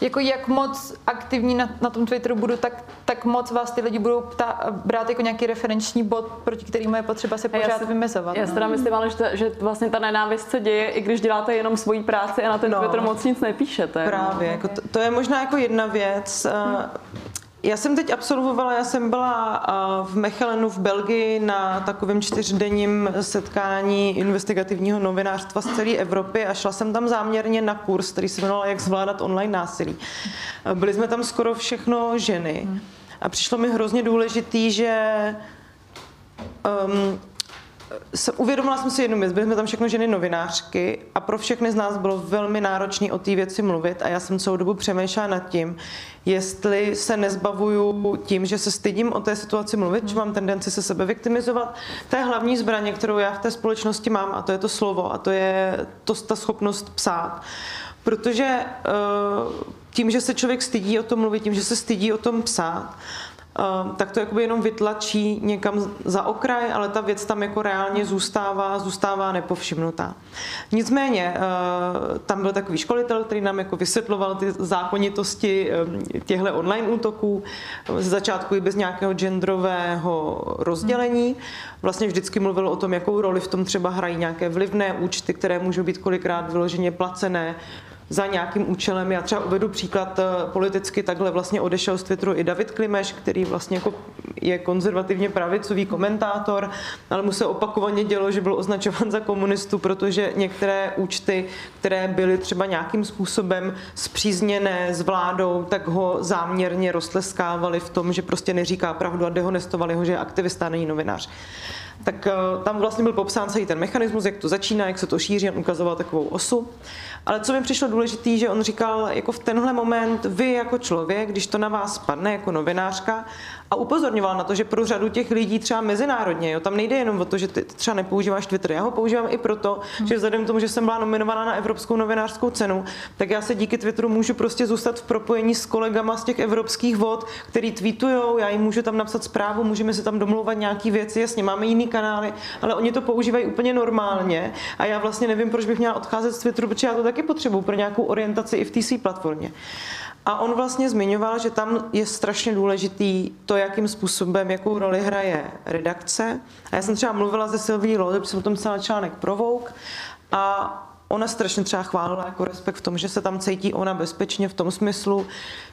jako jak moc aktivní na, na tom Twitteru budu, tak, tak moc vás ty lidi budou ptá, brát jako nějaký referenční bod, proti kterému je potřeba se pořád já se, vymezovat. Já no. se teda myslím, ale, že, že vlastně ta nenávist se děje, i když děláte jenom svoji práci a na ten no. Twitter moc nic nepíšete. Právě, no. jako to, to je možná jako jedna věc. Hmm. Já jsem teď absolvovala, já jsem byla v Mechelenu v Belgii na takovém čtyřdenním setkání investigativního novinářstva z celé Evropy a šla jsem tam záměrně na kurz, který se jmenoval Jak zvládat online násilí. Byli jsme tam skoro všechno ženy a přišlo mi hrozně důležitý, že um, uvědomila jsem si jednu věc, byli jsme tam všechno ženy novinářky a pro všechny z nás bylo velmi náročné o té věci mluvit a já jsem celou dobu přemýšlela nad tím, jestli se nezbavuju tím, že se stydím o té situaci mluvit, že mám tendenci se sebe viktimizovat. To je hlavní zbraně, kterou já v té společnosti mám a to je to slovo a to je to, ta schopnost psát. Protože tím, že se člověk stydí o tom mluvit, tím, že se stydí o tom psát, Uh, tak to jakoby jenom vytlačí někam za okraj, ale ta věc tam jako reálně zůstává, zůstává nepovšimnutá. Nicméně uh, tam byl takový školitel, který nám jako vysvětloval ty zákonitosti uh, těchto online útoků, ze začátku i bez nějakého genderového rozdělení. Vlastně vždycky mluvil o tom, jakou roli v tom třeba hrají nějaké vlivné účty, které můžou být kolikrát vyloženě placené za nějakým účelem. Já třeba uvedu příklad politicky, takhle vlastně odešel z Twitteru i David Klimeš, který vlastně jako je konzervativně pravicový komentátor, ale mu se opakovaně dělo, že byl označován za komunistu, protože některé účty, které byly třeba nějakým způsobem spřízněné s vládou, tak ho záměrně roztleskávali v tom, že prostě neříká pravdu a dehonestovali ho, že je aktivista, není novinář. Tak tam vlastně byl popsán celý ten mechanismus, jak to začíná, jak se to šíří, on ukazoval takovou osu. Ale co mi přišlo důležitý, že on říkal, jako v tenhle moment vy jako člověk, když to na vás padne jako novinářka, a upozorňoval na to, že pro řadu těch lidí třeba mezinárodně, jo, tam nejde jenom o to, že ty třeba nepoužíváš Twitter, já ho používám i proto, hmm. že vzhledem k tomu, že jsem byla nominovaná na Evropskou novinářskou cenu, tak já se díky Twitteru můžu prostě zůstat v propojení s kolegama z těch evropských vod, který tweetujou, já jim můžu tam napsat zprávu, můžeme se tam domlouvat nějaký věci, jasně, máme jiný kanály, ale oni to používají úplně normálně a já vlastně nevím, proč bych měla odcházet z Twitteru, protože já to taky potřebuju pro nějakou orientaci i v té své platformě. A on vlastně zmiňoval, že tam je strašně důležitý to, jakým způsobem, jakou roli hraje redakce. A já jsem třeba mluvila se Sylvie Hodr, jsem o tom psala článek pro Vogue a ona strašně třeba chválila jako Respekt v tom, že se tam cítí ona bezpečně v tom smyslu,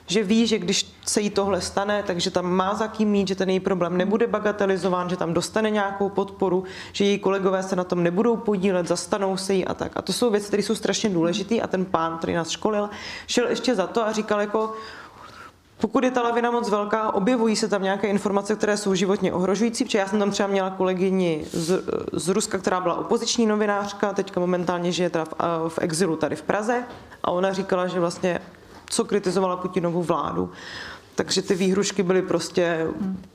že ví, že když se jí tohle stane, takže tam má za kým mít, že ten její problém nebude bagatelizován, že tam dostane nějakou podporu, že její kolegové se na tom nebudou podílet, zastanou se jí a tak. A to jsou věci, které jsou strašně důležité a ten pán, který nás školil, šel ještě za to a říkal jako, pokud je ta lavina moc velká, objevují se tam nějaké informace, které jsou životně ohrožující, protože já jsem tam třeba měla kolegyni z, z Ruska, která byla opoziční novinářka, teďka momentálně žije teda v, v exilu tady v Praze a ona říkala, že vlastně co kritizovala Putinovu vládu. Takže ty výhrušky byly prostě,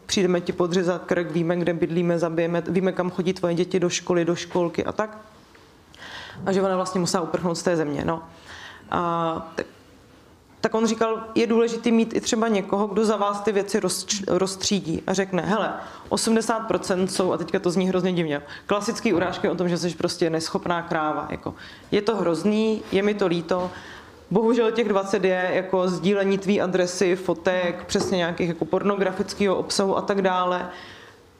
přijdeme ti podřezat krk, víme, kde bydlíme, zabijeme, víme, kam chodí tvoje děti do školy, do školky a tak. A že ona vlastně musela uprchnout z té země. No. A, tak, tak on říkal, je důležité mít i třeba někoho, kdo za vás ty věci rozč, rozstřídí a řekne, hele, osmdesát procent jsou, a teďka to zní hrozně divně, klasický urážky o tom, že jsi prostě neschopná kráva. Jako, je to hrozný, je mi to líto. Bohužel těch dvacet je jako sdílení tvý adresy, fotek, přesně nějakých jako pornografického obsahu a tak dále.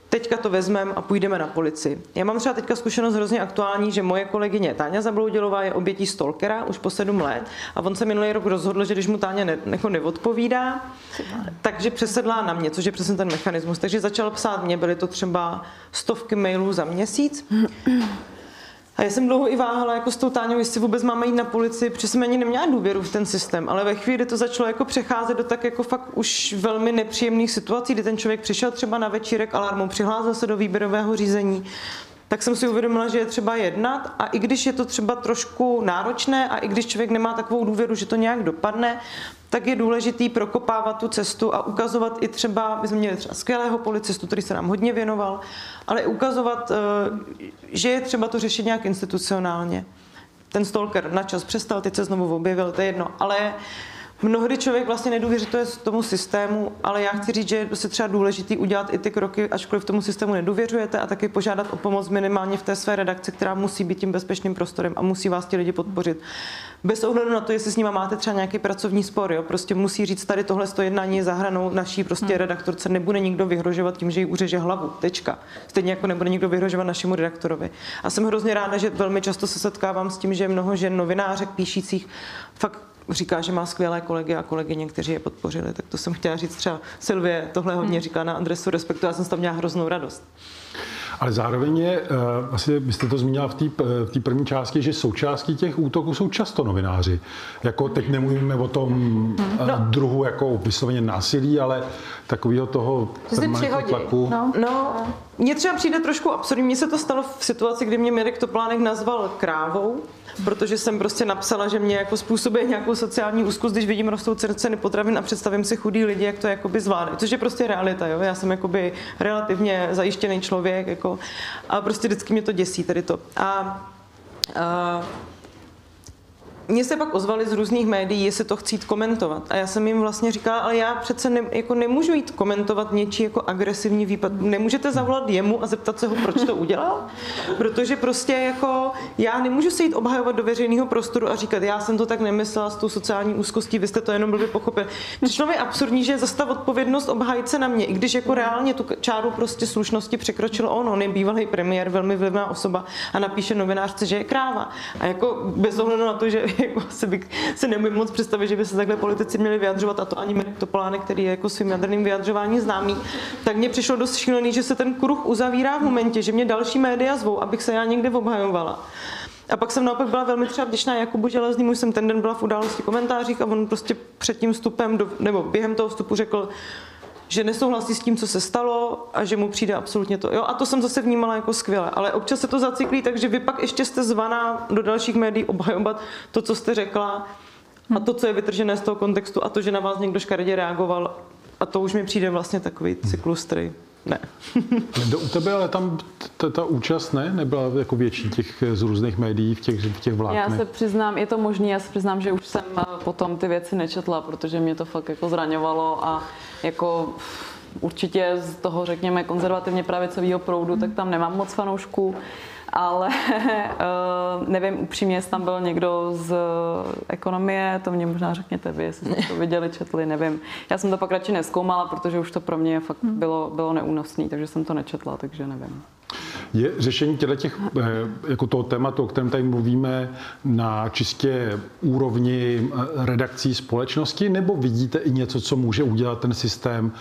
Teďka to vezmeme a půjdeme na policii. Já mám třeba teďka zkušenost hrozně aktuální, že moje kolegyně Táňa Zabloudilová je obětí stalkera už po sedm let a on se minulý rok rozhodl, že když mu Táňa ne, jako neodpovídá, takže přesedlá na mě, což je přesně ten mechanismus. Takže začal psát mě, byly to třeba stovky mailů za měsíc. A já jsem dlouho i váhala jako s tou Táňou, jestli vůbec máme jít na policii, protože jsem ani neměla důvěru v ten systém, ale ve chvíli, kdy to začalo jako přecházet do tak jako fakt už velmi nepříjemných situací, kdy ten člověk přišel třeba na večírek Alarmu, přihlásil se do výběrového řízení, tak jsem si uvědomila, že je třeba jednat, a i když je to třeba trošku náročné a i když člověk nemá takovou důvěru, že to nějak dopadne, tak je důležitý prokopávat tu cestu a ukazovat i třeba, my jsme měli třeba skvělého policistu, který se nám hodně věnoval, ale ukazovat, že je třeba to řešit nějak institucionálně. Ten stalker na čas přestal, teď se znovu objevil, to je jedno, ale mnohdy člověk vlastně nedůvěřuje tomu systému, ale já chci říct, že je třeba důležitý udělat i ty kroky, ačkoliv tomu systému nedůvěřujete, a taky požádat o pomoc minimálně v té své redakci, která musí být tím bezpečným prostorem a musí vás ti lidi podpořit. Bez ohledu na to, jestli s nima máte třeba nějaký pracovní spor, jo? Prostě musí říct, tady tohle jednání je za hranou naší prostě hmm. redaktorce, nebude nikdo vyhrožovat tím, že jí uřeže hlavu, tečka. Stejně jako nebude nikdo vyhrožovat našemu redaktorovi. A jsem hrozně ráda, že velmi často se setkávám s tím, že mnoho žen novinářek píšících fakt říká, že má skvělé kolegy a kolegyně, kteří je podpořili. Tak to jsem chtěla říct, třeba Sylvie tohle hodně říká na adresu Respektu, já jsem tam měla hroznou radost. Ale zároveň je, asi byste to zmínila v té první části, že součástí těch útoků jsou často novináři. Jako teď nemluvíme o tom no. druhu jako vysloveně násilí, ale takového toho permanentního tlaku. No. No. Mně třeba přijde trošku absurdní. Mně se to stalo v situaci, kdy mě Mirek Toplánek nazval krávou, protože jsem prostě napsala, že mě jako způsobuje nějakou sociální úzkost, když vidím rostou ceny potravin a představím si chudý lidi, jak to jakoby zvládají. Což je prostě realita, jo? Já jsem jakoby relativně zajištěný člověk, jako, a prostě vždycky mě to děsí, tady to. A, a Mně se pak ozvali z různých médií, jestli to chci jít komentovat. A já jsem jim vlastně říkala, ale já přece ne, jako nemůžu jít komentovat něčí jako agresivní výpad. Nemůžete zavolat jemu a zeptat se ho, proč to udělal? Protože prostě jako já nemůžu se jít obhajovat do veřejného prostoru a říkat, já jsem to tak nemyslela s tou sociální úzkostí, vy jste to jenom blbě pochopil. Přišlo mi absurdní, že je zase ta odpovědnost obhájce na mě, i když jako reálně tu čáru prostě slušnosti překročil on, on je bývalý premiér, velmi vlivná osoba, a napíše novinářce, že je kráva. A jako bez ohledu na to, že jako se, bych, se neumím moc představit, že by se takhle politici měli vyjadřovat, a to ani Mirek Toplánek, který je jako svým jadrným vyjadřováním známý, tak mě přišlo dost šílený, že se ten kruh uzavírá v momentě, že mě další média zvou, abych se já někde obhajovala. A pak jsem naopak byla velmi třeba vděčná Jakubu Železnému, už jsem ten den byla v Události komentářích a on prostě před tím vstupem, do, nebo během toho vstupu řekl, že nesouhlasí s tím, co se stalo, a že mu přijde absolutně to. Jo, a to jsem zase vnímala jako skvěle, ale občas se to zacyklí, takže vy pak ještě jste zvaná do dalších médií obhajovat to, co jste řekla, a to, co je vytržené z toho kontextu, a to, že na vás někdo škaredě reagoval, a to už mi přijde vlastně takový cyklus, který ne. U tebe ale tam ta účast ne? Nebyla jako větší těch z různých médií v těch, v těch vláknech? Já se přiznám, je to možný, já se přiznám, že už jsem potom ty věci nečetla, protože mě to fakt jako zraňovalo, a jako určitě z toho, řekněme, konzervativně pravicového proudu, tak tam nemám moc fanoušků, ale nevím upřímně, jestli tam byl někdo z ekonomie, to mě možná řekněte vy, jestli jste to viděli, četli, nevím. Já jsem to pak radši nezkoumala, protože už to pro mě fakt bylo, bylo neúnosné, takže jsem to nečetla, takže nevím. Je řešení těch, jako toho tématu, o kterém tady mluvíme, na čistě úrovni redakcí společnosti, nebo vidíte i něco, co může udělat ten systém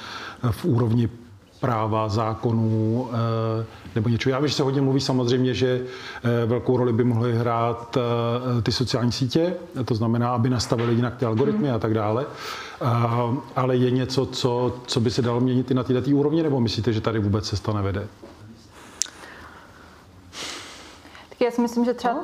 v úrovni práva, zákonů nebo něco? Já vím, že se hodně mluví samozřejmě, že velkou roli by mohly hrát ty sociální sítě, to znamená, aby nastavili jinak ty algoritmy hmm. a tak dále. Ale je něco, co, co by se dalo měnit i na této úrovni, nebo myslíte, že tady vůbec cesta nevede? Já si myslím, že třeba...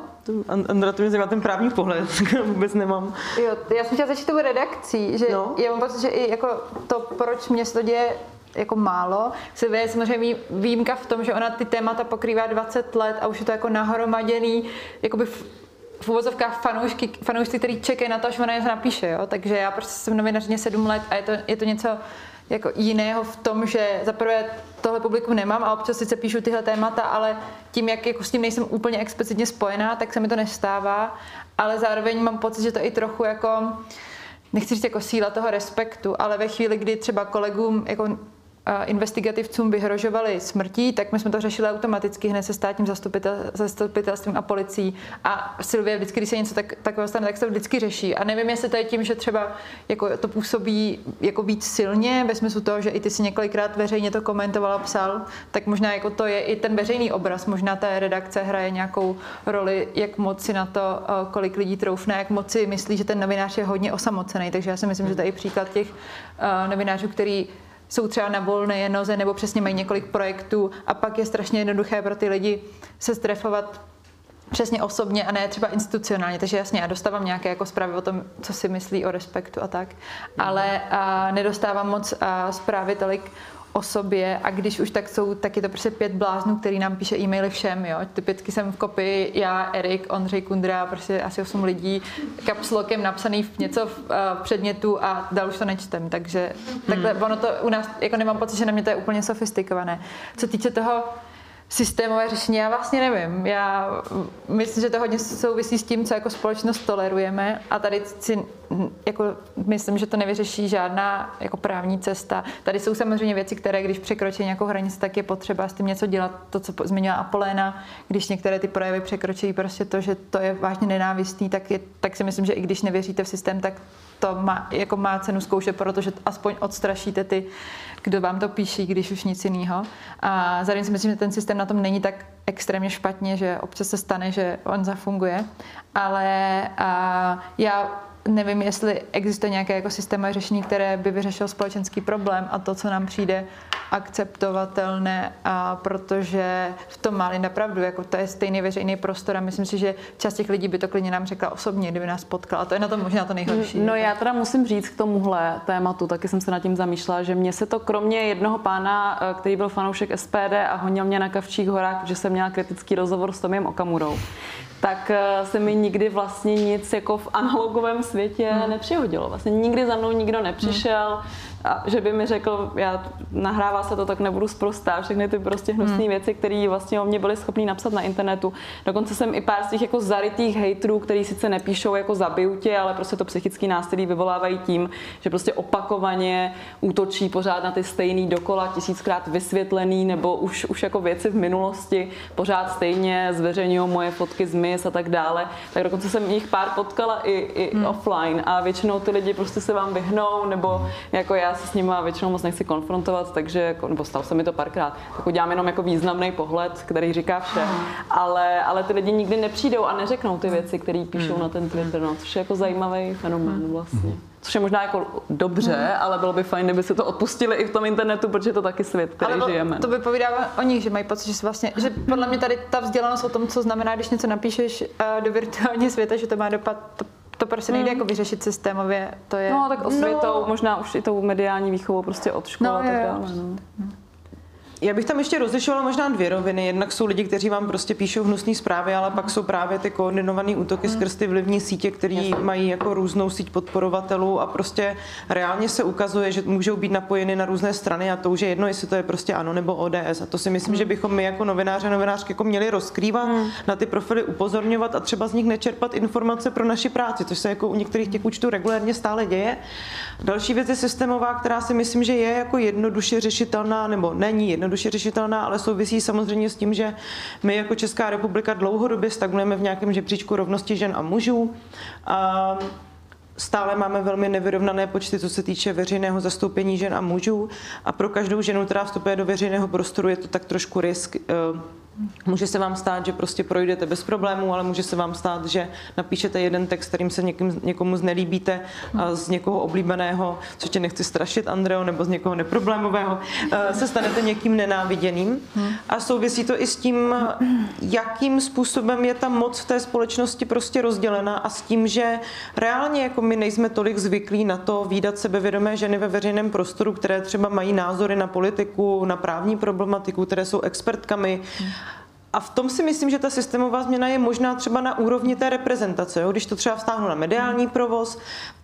Andra, to mě zajímá ten právní pohled, vůbec nemám. Jo, já jsem chtěla začít tou redakcí, že no. já mám pocit, že i jako to, proč mě se to děje jako málo, se je samozřejmě výjimka v tom, že ona ty témata pokrývá dvacet let a už je to jako nahromaděný, jakoby v uvozovkách fanoušky, fanoušci, který čekají na to, až ona něco napíše, jo? Takže já prostě jsem novinařině sedm let a je to, je to něco jako jiného v tom, že zaprvé tohle publikum nemám a občas sice píšu tyhle témata, ale tím, jak jako s tím nejsem úplně explicitně spojená, tak se mi to nestává, ale zároveň mám pocit, že to i trochu jako, nechci říct jako síla toho Respektu, ale ve chvíli, kdy třeba kolegům jako investigativcům vyhrožovali smrtí, tak my jsme to řešili automaticky hned se státním zastupitel, zastupitelstvím a policií. A Silvie vždycky, když se něco tak, takového stane, tak se to vždycky řeší. A nevím, jestli to je tím, že třeba jako to působí jako víc silně, ve smyslu toho, že i ty si několikrát veřejně to komentoval a psal, tak možná jako to je i ten veřejný obraz. Možná ta redakce hraje nějakou roli, jak moc si na to, kolik lidí troufne, jak moc si myslí, že ten novinář je hodně osamocený. Takže já si myslím, že to je i příklad těch novinářů, který jsou třeba na volné noze nebo přesně mají několik projektů a pak je strašně jednoduché pro ty lidi se strefovat přesně osobně a ne třeba institucionálně. Takže jasně, já dostávám nějaké jako zprávy o tom, co si myslí o Respektu a tak, ale a nedostávám moc a zprávy tolik o sobě, a když už tak jsou, tak je to prostě pět bláznů, který nám píše e-maily všem, jo. Ty pětky jsem v kopii, já, Erik, Ondřej Kundra, prostě asi osm lidí, kapslokem napsaný v něco v uh, předmětu a dál už to nečtem, takže hmm. takhle ono to u nás, jako nemám pocit, že na mě to je úplně sofistikované. Co týče toho systémové řešení, já vlastně nevím, já myslím, že to hodně souvisí s tím, co jako společnost tolerujeme, a tady si jako myslím, že to nevyřeší žádná jako právní cesta. Tady jsou samozřejmě věci, které když překročí nějakou hranici, tak je potřeba s tím něco dělat, to, co zmiňovala Apolena, když některé ty projevy překročí prostě to, že to je vážně nenávistný, tak, je, tak si myslím, že i když nevěříte v systém, tak to má, jako má cenu zkoušet, protože aspoň odstrašíte ty, kdo vám to píší, když už nic jiného. A zároveň si myslím, že ten systém na tom není tak extrémně špatně, že občas se stane, že on zafunguje, ale a já nevím, jestli existuje nějaké jako systémové řešení, které by vyřešilo společenský problém a to, co nám přijde akceptovatelné, a protože v tom má Linda pravdu, jako to je stejný veřejný prostor a myslím si, že část těch lidí by to klidně nám řekla osobně, kdyby nás potkala. To je na tom možná to nejhorší. No já teda musím říct k tomuhle tématu, taky jsem se nad tím zamýšlela, že mě se to kromě jednoho pána, který byl fanoušek S P D a honil mě na Kavčích horách, že jsem měla kritický rozhovor s Tomiem Okamurou, tak se mi nikdy vlastně nic jako v analogovém světě hmm. nepřihodilo. Vlastně nikdy za mnou nikdo nepřišel, hmm. a že by mi řekl, já nahrává se to, tak nebudu sprostá, všechny ty prostě hnusné hmm. věci, které vlastně o mě byli schopní napsat na internetu. Dokonce jsem i pár z těch jako zarytých hejtrů, který sice nepíšou jako zabiju tě, ale prostě to psychický násilí vyvolávají tím, že prostě opakovaně útočí pořád na ty stejný dokola, tisíckrát vysvětlený, nebo už, už jako věci v minulosti, pořád stejně zveřejňují moje fotky z mis a tak dále. Tak dokonce jsem jich pár potkala i, i hmm. offline a většinou ty lidi prostě se vám vyhnou, nebo jako já. Já se s nima většinou moc nechci konfrontovat, takže, nebo stalo se mi to párkrát, tak udělám jenom jako významný pohled, který říká vše, ale, ale ty lidi nikdy nepřijdou a neřeknou ty věci, které píšou mm. na ten Twitter, no, což je jako zajímavý fenomén vlastně. Což je možná jako dobře, mm. ale bylo by fajn, kdyby se to odpustili i v tom internetu, protože je to taky svět, který ale žijeme. To by povídává o nich, že mají pocit, že, vlastně, že podle mě tady ta vzdělanost o tom, co znamená, když něco napíšeš do virtuální světa, že to má dopad. To To prostě nejde hmm. jako vyřešit systémově, to je... No tak osvětou, no. možná už i tou mediální výchovou prostě od školy no, a tak dále. No. Já bych tam ještě rozlišovala možná dvě roviny. Jednak jsou lidi, kteří vám prostě píšou hnusné zprávy, ale pak jsou právě ty koordinované útoky hmm. skrz ty vlivní sítě, které mají jako různou síť podporovatelů a prostě reálně se ukazuje, že můžou být napojeny na různé strany a to už je jedno, jestli to je prostě ANO nebo O D S. A to si myslím, hmm. že bychom my jako novináři a novinářky jako měli rozkrývat, hmm. na ty profily upozorňovat a třeba z nich nečerpat informace pro naši práci, což se jako u některých těch účtů regulérně stále děje. Další věc je systémová, která si myslím, že je jako jednoduše řešitelná nebo není jednoduše řešitelná, ale souvisí samozřejmě s tím, že my jako Česká republika dlouhodobě stagnujeme v nějakém žebříčku rovnosti žen a mužů. A stále máme velmi nevyrovnané počty, co se týče veřejného zastoupení žen a mužů. A pro každou ženu, která vstupuje do veřejného prostoru, je to tak trošku risk. Může se vám stát, že prostě projdete bez problémů, ale může se vám stát, že napíšete jeden text, kterým se někým, někomu znelíbíte, a z někoho oblíbeného, což tě nechci strašit, Andreo, nebo z někoho neproblémového, se stanete někým nenáviděným. A souvisí to i s tím, jakým způsobem je ta moc v té společnosti prostě rozdělena a s tím, že reálně jako my nejsme tolik zvyklí na to vídat sebevědomé ženy ve veřejném prostoru, které třeba mají názory na politiku, na právní problematiku, které jsou expertkami. A v tom si myslím, že ta systémová změna je možná třeba na úrovni té reprezentace. Jo? Když to třeba vztáhnu na mediální provoz,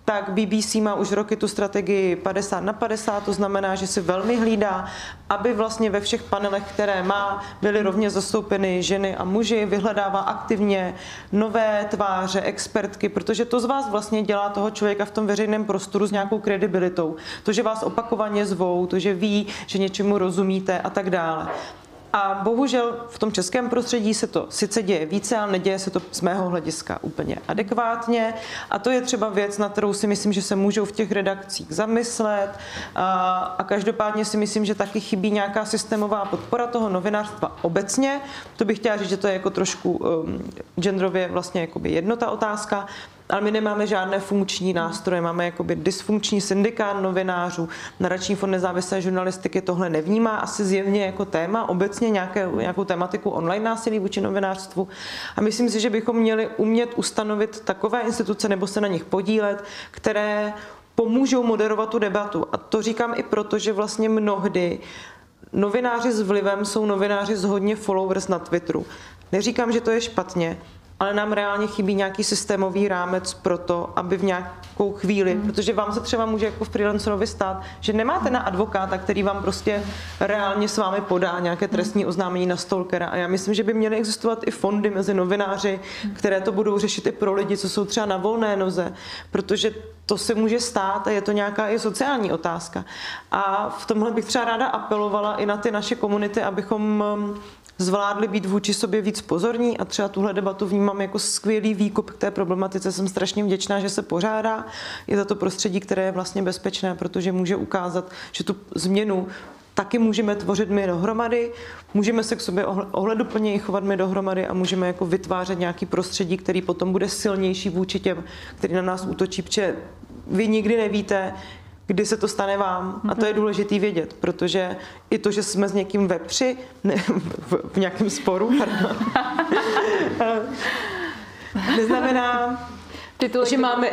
tak B B C má už roky tu strategii padesát na padesát, to znamená, že si velmi hlídá, aby vlastně ve všech panelech, které má, byly rovně zastoupeny ženy a muži, vyhledává aktivně nové tváře, expertky, protože to z vás vlastně dělá toho člověka v tom veřejném prostoru s nějakou kredibilitou. To, že vás opakovaně zvou, to, že ví, že něčemu rozumíte a tak dále. A bohužel v tom českém prostředí se to sice děje více, ale neděje se to z mého hlediska úplně adekvátně. A to je třeba věc, na kterou si myslím, že se můžou v těch redakcích zamyslet. A každopádně si myslím, že taky chybí nějaká systémová podpora toho novinářstva obecně. To bych chtěla říct, že to je jako trošku um, genderově vlastně jakoby jednota otázka. Ale my nemáme žádné funkční nástroje, máme jakoby dysfunkční syndikát novinářů, Nadační fond nezávislé žurnalistiky tohle nevnímá asi zjevně jako téma, obecně nějaké, nějakou tematiku online násilí vůči novinářstvu. A myslím si, že bychom měli umět ustanovit takové instituce nebo se na nich podílet, které pomůžou moderovat tu debatu. A to říkám i proto, že vlastně mnohdy novináři s vlivem jsou novináři s hodně followers na Twitteru. Neříkám, že to je špatně, ale nám reálně chybí nějaký systémový rámec pro to, aby v nějakou chvíli, hmm. protože vám se třeba může jako freelancerovi stát, že nemáte na advokáta, který vám prostě reálně s vámi podá nějaké trestní oznámení na stalkera. A já myslím, že by měly existovat i fondy mezi novináři, které to budou řešit i pro lidi, co jsou třeba na volné noze, protože to se může stát a je to nějaká i sociální otázka. A v tomhle bych třeba ráda apelovala i na ty naše komunity, abychom zvládli být vůči sobě víc pozorní a třeba tuhle debatu vnímám jako skvělý výkop k té problematice. Jsem strašně vděčná, že se pořádá. Je za to prostředí, které je vlastně bezpečné, protože může ukázat, že tu změnu taky můžeme tvořit my dohromady, můžeme se k sobě ohleduplněji chovat my dohromady a můžeme jako vytvářet nějaký prostředí, který potom bude silnější vůči těm, který na nás útočí, protože vy nikdy nevíte, kdy se to stane vám. A to je důležité vědět, protože i to, že jsme s někým ve při, ne, v, v nějakém sporu, neznamená, že máme,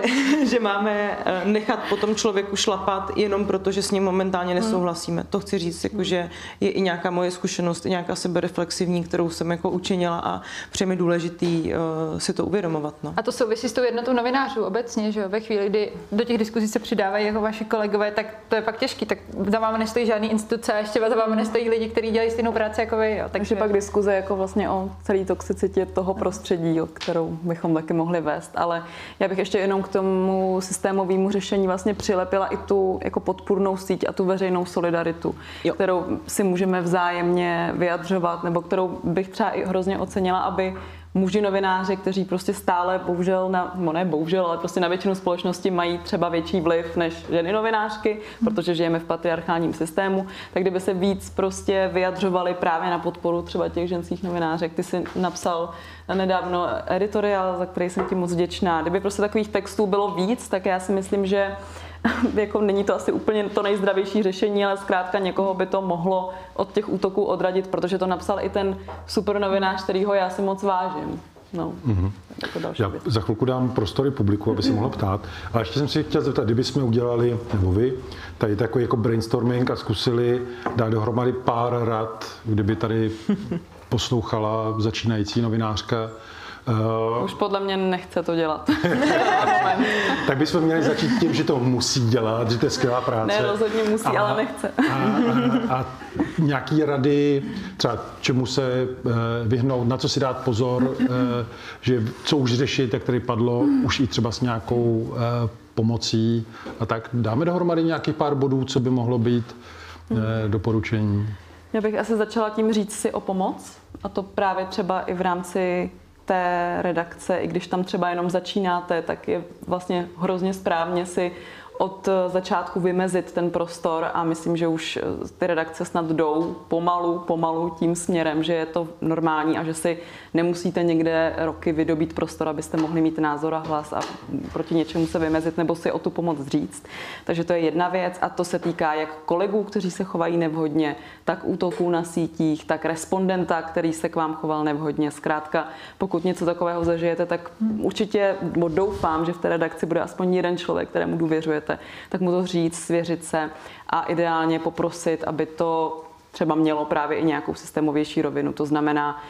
že máme nechat potom člověku šlapat jenom proto, že s ním momentálně nesouhlasíme. To chci říct, jako, že je i nějaká moje zkušenost, i nějaká sebereflexivní, kterou jsem jako učinila a přeji mi důležitý uh, si to uvědomovat. No. A to souvisí s tou jednotou novinářů obecně, že ve chvíli, kdy do těch diskuzí se přidávají jako vaši kolegové, tak to je pak těžký. Tak za vámi nestojí žádný instituce a ještě za vámi nestojí lidi, kteří dělají stejnou práci jako vy. Jo. Takže pak diskuze jako vlastně o celé toxicitě toho prostředí, jo, kterou bychom taky mohli vést, ale já bych ještě jenom k tomu systémovému řešení vlastně přilepila i tu jako podpůrnou síť a tu veřejnou solidaritu, jo, kterou si můžeme vzájemně vyjadřovat, nebo kterou bych třeba i hrozně ocenila, aby muži novináři, kteří prostě stále bohužel, na, no ne bohužel, ale prostě na většinu společnosti mají třeba větší vliv než ženy novinářky, protože žijeme v patriarchálním systému, tak kdyby se víc prostě vyjadřovali právě na podporu třeba těch ženských novinářek. Ty jsi napsal nedávno editoriál, za který jsem ti moc vděčná. Kdyby prostě takových textů bylo víc, tak já si myslím, že jako není to asi úplně to nejzdravější řešení, ale zkrátka někoho by to mohlo od těch útoků odradit, protože to napsal i ten super novinář, kterýho já si moc vážím. No. Mm-hmm. Jako další já za chvilku dám prostory publiku, aby se mohla ptát. A ještě jsem si chtěl zeptat, kdybychom udělali, nebo vy, tady takový jako brainstorming a zkusili dát dohromady pár rad, kdyby tady poslouchala začínající novinářka. Uh, Už podle mě nechce to dělat. Tak bychom měli začít tím, že to musí dělat, že to je skvělá práce. Ne, rozhodně musí, a, ale nechce. a, a, a nějaký rady, třeba čemu se uh, vyhnout, na co si dát pozor, uh, že co už řešit, jak tady padlo, už i třeba s nějakou uh, pomocí. A tak dáme dohromady nějakých pár bodů, co by mohlo být uh, doporučení. Já bych asi začala tím říct si o pomoc, a to právě třeba i v rámci té redakce, i když tam třeba jenom začínáte, tak je vlastně hrozně správně si od začátku vymezit ten prostor a myslím, že už ty redakce snad jdou pomalu, pomalu tím směrem, že je to normální a že si nemusíte někde roky vydobít prostor, abyste mohli mít názor a hlas a proti něčemu se vymezit nebo si o tu pomoc říct. Takže to je jedna věc a to se týká jak kolegů, kteří se chovají nevhodně, tak útoků na sítích, tak respondenta, který se k vám choval nevhodně. Zkrátka, pokud něco takového zažijete, tak určitě doufám, že v té redakci bude aspoň jeden člověk, kterému důvěřujete, tak mu to říct, svěřit se a ideálně poprosit, aby to třeba mělo právě i nějakou systémovější rovinu. To znamená,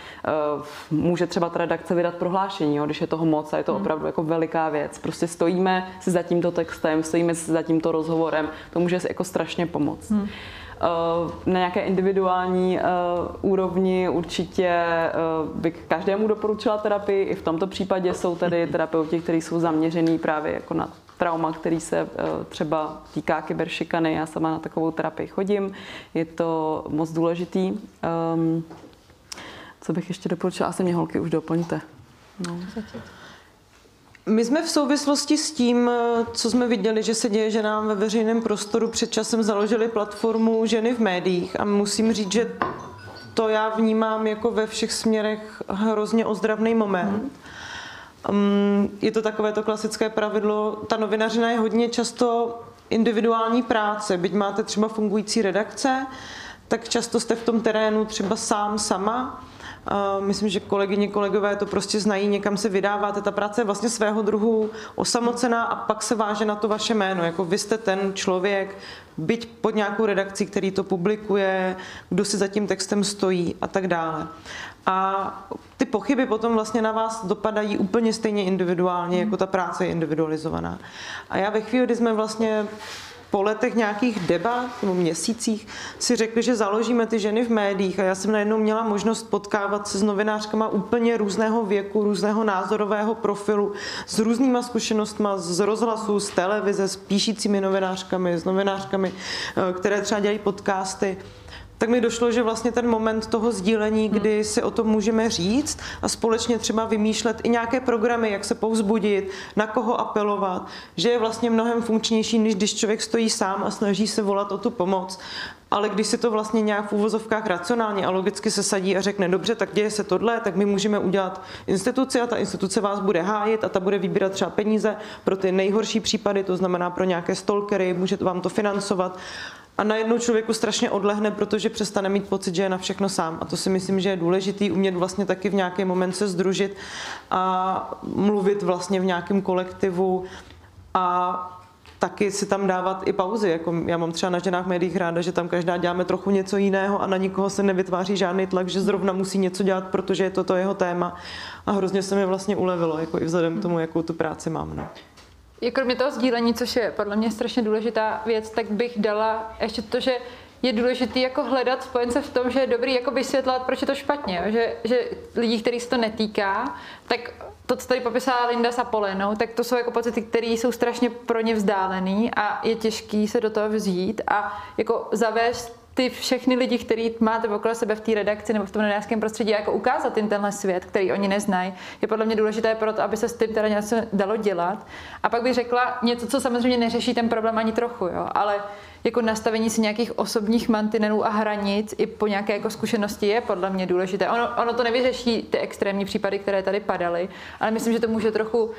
může třeba ta redakce vydat prohlášení, jo, když je toho moc a je to opravdu jako veliká věc. Prostě stojíme si za tímto textem, stojíme si za tímto rozhovorem, to může jako strašně pomoct. Hmm. Na nějaké individuální uh, úrovni určitě uh, bych každému doporučila terapii. I v tomto případě jsou tedy terapeuti, kteří jsou zaměřený právě jako na trauma, který se uh, třeba týká kyberšikany. Já sama na takovou terapii chodím. Je to moc důležitý. Um, co bych ještě doporučila? Asi mě holky už doplňte. No. My jsme v souvislosti s tím, co jsme viděli, že se děje, že nám ve veřejném prostoru před časem založili platformu Ženy v médiích a musím říct, že to já vnímám jako ve všech směrech hrozně ozdravný moment. Je to takové to klasické pravidlo, ta novinařina je hodně často individuální práce, byť máte třeba fungující redakce, tak často jste v tom terénu třeba sám, sama. Myslím, že kolegyně, kolegové to prostě znají, někam se vydáváte, ta práce je vlastně svého druhu osamocená a pak se váže na to vaše jméno, jako vy jste ten člověk, byť pod nějakou redakcí, který to publikuje, kdo si za tím textem stojí a tak dále. A ty pochyby potom vlastně na vás dopadají úplně stejně individuálně, jako ta práce je individualizovaná. A já ve chvíli, kdy jsme vlastně po letech nějakých debat nebo měsících si řekli, že založíme ty ženy v médiích, a já jsem najednou měla možnost potkávat se s novinářkama úplně různého věku, různého názorového profilu, s různýma zkušenostma z rozhlasu, z televize, s píšícími novinářkami, s novinářkami, které třeba dělají podcasty. Tak mi došlo, že vlastně ten moment toho sdílení, kdy si o tom můžeme říct a společně třeba vymýšlet i nějaké programy, jak se povzbudit, na koho apelovat, že je vlastně mnohem funkčnější, než když člověk stojí sám a snaží se volat o tu pomoc. Ale když si to vlastně nějak v úvozovkách racionálně a logicky se sadí a řekne, dobře, tak děje se tohle, tak my můžeme udělat instituci a ta instituce vás bude hájit a ta bude vybírat třeba peníze pro ty nejhorší případy, to znamená pro nějaké stalkery, může vám to financovat. A najednou člověku strašně odlehne, protože přestane mít pocit, že je na všechno sám. A to si myslím, že je důležitý umět vlastně taky v nějaký moment se sdružit a mluvit vlastně v nějakém kolektivu a taky si tam dávat i pauzy. Jako já mám třeba na ženách médiích ráda, že tam každá děláme trochu něco jiného a na nikoho se nevytváří žádný tlak, že zrovna musí něco dělat, protože je to to jeho téma. A hrozně se mi vlastně ulevilo, jako i vzhledem k tomu, jakou tu práci mám. No. Kromě toho sdílení, což je podle mě strašně důležitá věc, tak bych dala ještě to, že je důležité jako hledat spojence v tom, že je dobrý jako vysvětlovat, proč je to špatně, že, že lidí, kterých se to netýká, tak to, co tady popisala Linda s Apolenou, tak to jsou jako pocity, které jsou strašně pro ně vzdálený a je těžký se do toho vzít a jako zavést ty všechny lidi, který máte okolo sebe v té redakci nebo v tom novinářském prostředí, a jako ukázat jim tenhle svět, který oni neznají, je podle mě důležité pro to, aby se s tím teda něco dalo dělat. A pak bych řekla něco, co samozřejmě neřeší ten problém ani trochu, jo, ale jako nastavení si nějakých osobních mantinelů a hranic i po nějaké jako zkušenosti je podle mě důležité. Ono, ono to nevyřeší ty extrémní případy, které tady padaly, ale myslím, že to může trochu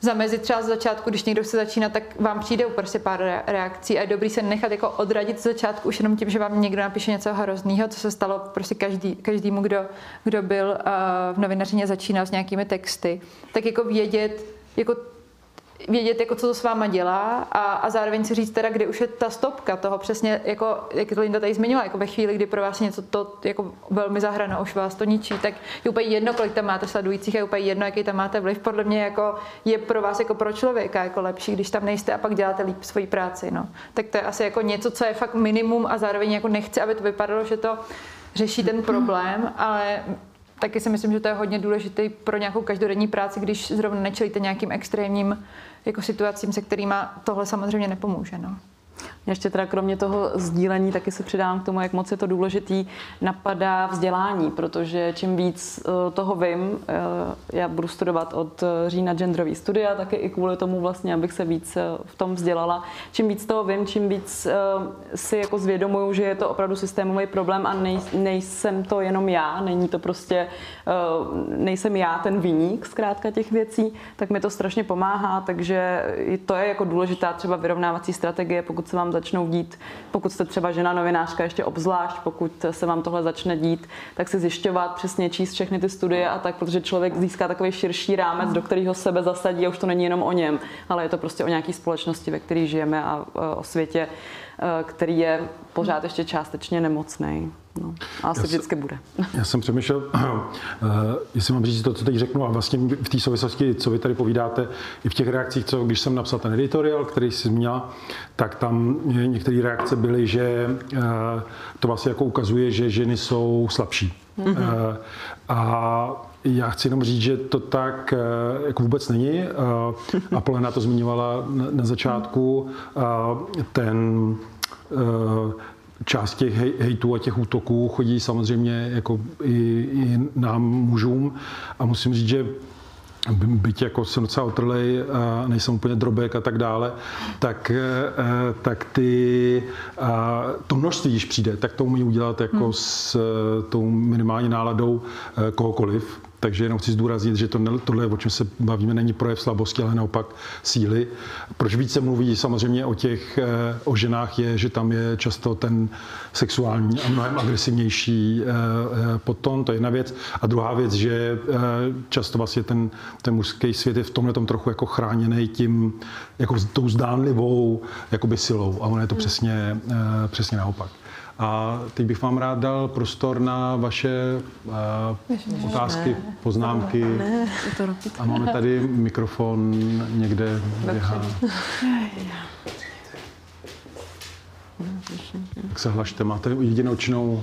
zamezit třeba z začátku, když někdo chce začínat, tak vám přijde prostě pár reakcí a je dobrý se nechat jako odradit z začátku už jenom tím, že vám někdo napíše něco hroznýho, co se stalo prostě každý, každému, kdo, kdo byl uh, v novinařině začínal s nějakými texty, tak jako vědět, jako vědět, jako co to s váma dělá a, a zároveň si říct teda, kde už je ta stopka toho přesně, jako, jak to Linda tady zmiňovala, jako ve chvíli, kdy pro vás něco to jako velmi zahrano, už vás to ničí, tak je úplně jedno, kolik tam máte sledujících a je úplně jedno, jaký tam máte vliv, podle mě jako je pro vás jako pro člověka jako lepší, když tam nejste a pak děláte líp svoji práci, no. Tak to je asi jako něco, co je fakt minimum a zároveň jako nechci, aby to vypadalo, že to řeší ten problém, ale taky si myslím, že to je hodně důležité pro nějakou každodenní práci, když zrovna nečelíte nějakým extrémním jako situacím, se kterými tohle samozřejmě nepomůže. No. Ještě teda kromě toho sdílení taky se přidám k tomu, jak moc je to důležitý, napadá vzdělání, protože čím víc toho vím, já budu studovat od října genderový studia, taky i kvůli tomu vlastně, abych se víc v tom vzdělala. Čím víc toho vím, čím víc si jako zvědomuju, že je to opravdu systémový problém a nej, nejsem to jenom já, není to prostě, nejsem já ten viník zkrátka těch věcí, tak mi to strašně pomáhá, takže to je jako důležitá třeba vyrovnávací strategie, pokud se vám začnou dít, pokud jste třeba žena novinářka ještě obzvlášť, pokud se vám tohle začne dít, tak si zjišťovat, přesně číst všechny ty studie a tak, protože člověk získá takový širší rámec, do kterého sebe zasadí a už to není jenom o něm, ale je to prostě o nějaké společnosti, ve které žijeme a o světě, který je pořád ještě částečně nemocný. No, a asi vždycky bude. Já jsem přemýšlel, jestli mám říct to, co teď řeknu, a vlastně v té souvislosti, co vy tady povídáte, i v těch reakcích, co když jsem napsal ten editorial, který jsi zmínila, tak tam některé reakce byly, že to vlastně jako ukazuje, že ženy jsou slabší. Mm-hmm. A já chci jenom říct, že to tak jako vůbec není. Apolena to zmiňovala na začátku. Ten část těch hejtů a těch útoků chodí samozřejmě jako i, i nám mužům a musím říct, že byť jako jsem docela otrlej a nejsem úplně drobek a tak dále, tak, tak ty, to množství, když přijde, tak to umí udělat jako hmm. s tou minimální náladou kohokoliv. Takže jenom chci zdůraznit, že to, tohle, o čem se bavíme, není projev slabosti, ale naopak síly. Proč více mluví samozřejmě o těch, o ženách je, že tam je často ten sexuální a mnohem agresivnější podton, to je jedna věc. A druhá věc, že často vlastně ten, ten mužský svět je v tomhle tom trochu jako chráněný tím, jako tou zdánlivou jakoby silou. A ono je to přesně, přesně naopak. A teď bych vám rád dal prostor na vaše uh, otázky, ne, poznámky. Ne, ne, a máme tady mikrofon někde. Tak se hlašte, máte jedinečnou...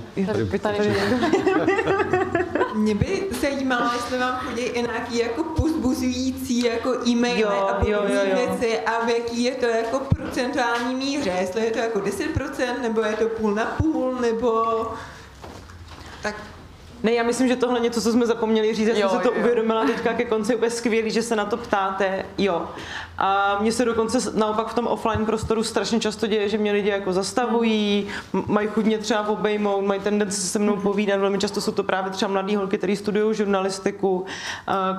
Mě by zajímalo, jestli vám chodí i nějaký jako pozbuzující jako e-maily a podobné věci a v jaký je to jako procentuální míře, jestli je to jako deset procent, nebo je to půl na půl, nebo tak... Ne, já myslím, že tohle něco, co jsme zapomněli říct, já jsem jo, se to jo. uvědomila teďka ke konci, úplně skvělý, že se na to ptáte, jo. A mně se dokonce naopak v tom offline prostoru strašně často děje, že mě lidi jako zastavují, mají chudně třeba obejmout, mají tendenci se mnou povídat, velmi často jsou to právě třeba mladé holky, které studují žurnalistiku,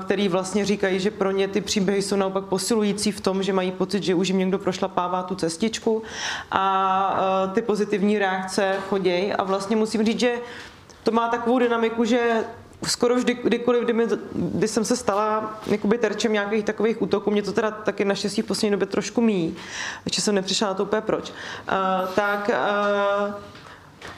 který vlastně říkají, že pro ně ty příběhy jsou naopak posilující v tom, že mají pocit, že už jim někdo prošlapává tu cestičku a ty pozitivní reakce chodějí a vlastně musím říct, že to má takovou dynamiku, že skoro vždy, kdykoliv, kdy, mi, kdy jsem se stala jakoby terčem nějakých takových útoků, mě to teda taky naštěstí v poslední době trošku míjí, že jsem nepřišla na to úplně proč, uh, tak uh,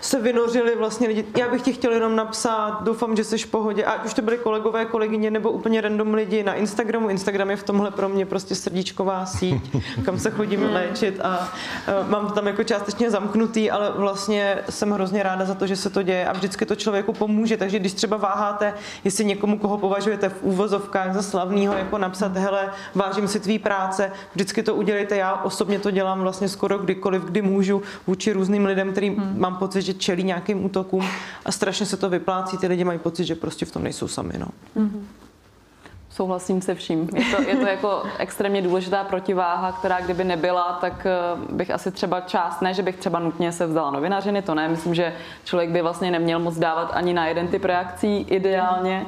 se vynořili vlastně lidi. Já bych ti chtěla jenom napsat, doufám, že jsi v pohodě, ať už to byly kolegové, kolegyně nebo úplně random lidi na Instagramu. Instagram je v tomhle pro mě prostě srdíčková síť, kam se chodím léčit a mám to tam jako částečně zamknutý, ale vlastně jsem hrozně ráda za to, že se to děje a vždycky to člověku pomůže, takže když třeba váháte, jestli někomu, koho považujete v úvozovkách za slavného, jako napsat, hele, vážím si tvý práce, vždycky to udělejte, já osobně to dělám vlastně skoro kdykoliv, kdy můžu, vůči různým lidem, který hmm. mám pocit, že čelí nějakým útokům a strašně se to vyplácí, ty lidi mají pocit, že prostě v tom nejsou sami, no. Mm-hmm. Souhlasím se vším. Je to, je to jako extrémně důležitá protiváha, která kdyby nebyla, tak bych asi třeba část, ne, že bych třeba nutně se vzdala novinařiny, to ne, myslím, že člověk by vlastně neměl moc dávat ani na jeden typ reakcí ideálně,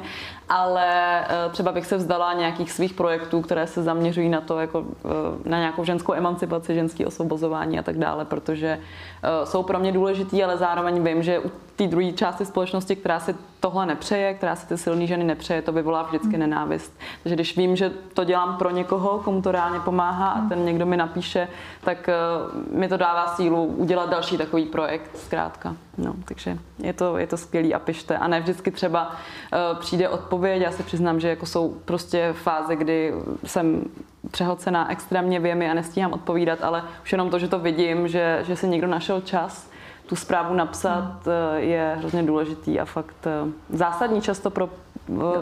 ale třeba bych se vzdala nějakých svých projektů, které se zaměřují na to, jako na nějakou ženskou emancipaci, ženské osvobozování a tak dále, protože jsou pro mě důležitý, ale zároveň vím, že u té druhé části společnosti, která si tohle nepřeje, která si ty silné ženy nepřeje, to vyvolá vždycky nenávist. Takže když vím, že to dělám pro někoho, komu to reálně pomáhá a ten někdo mi napíše, tak mi to dává sílu udělat další takový projekt, zkrátka. No, takže je to, je to skvělý a pište. A ne vždycky třeba uh, přijde odpověď. Já se přiznám, že jako jsou prostě fáze, kdy jsem přehlcená extrémně věmi a nestíhám odpovídat, ale už jenom to, že to vidím, že, že si někdo našel čas tu zprávu napsat, hmm. je hrozně důležitý a fakt uh, zásadní často pro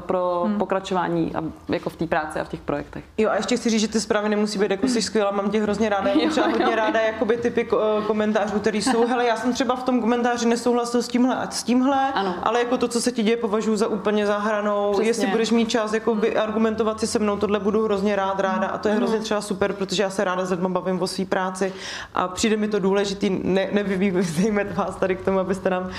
pro hmm. pokračování a jako v té práci a v těch projektech. Jo, a ještě chci říct, že ty zprávy nemusí být jako jsi skvělá, mám tě hrozně ráda, já třeba hodně ráda jakoby typy komentářů, které jsou, hele, já jsem třeba v tom komentáři nesouhlasil s tímhle a s tímhle, ano. ale jako to, co se ti děje, považuji za úplně za hranou, přesně. Jestli budeš mít čas jakoby argumentovat si se mnou, tohle budu hrozně rád ráda a to je hrozně třeba super, protože já se ráda s lidmi bavím o své práci a přijde mi to důležitý, ne, nevyvízejme vás tady k tomu, abyste nám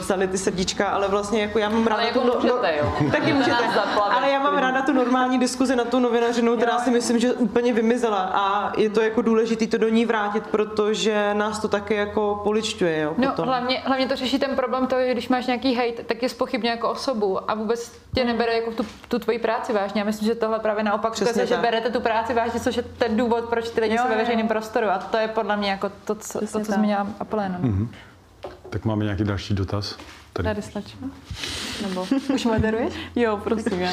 psali ty srdíčka, ale vlastně jako já mám ráda jako to, můžete, jo. Taky můžete, ale já mám ráda tu normální diskuzi na tu novinařinu, která si myslím, že úplně vymizela a je to jako důležité to do ní vrátit, protože nás to taky jako poličťuje. Jo, no hlavně, hlavně to řeší ten problém toho, že když máš nějaký hejt, tak je zpochybně jako osobu a vůbec tě nebere jako tu, tu tvoji práci vážně. Já myslím, že tohle právě naopak ukazuje, že berete tu práci vážně, což je ten důvod, proč ty lidi jsou ve veřejném prostoru a to je podle mě jako to, co, to, co zmínila Apolena. Mm-hmm. Tak máme nějaký další dotaz? Tady. Tady stačíme? Nebo už moderuješ? Jo, prosím. Já,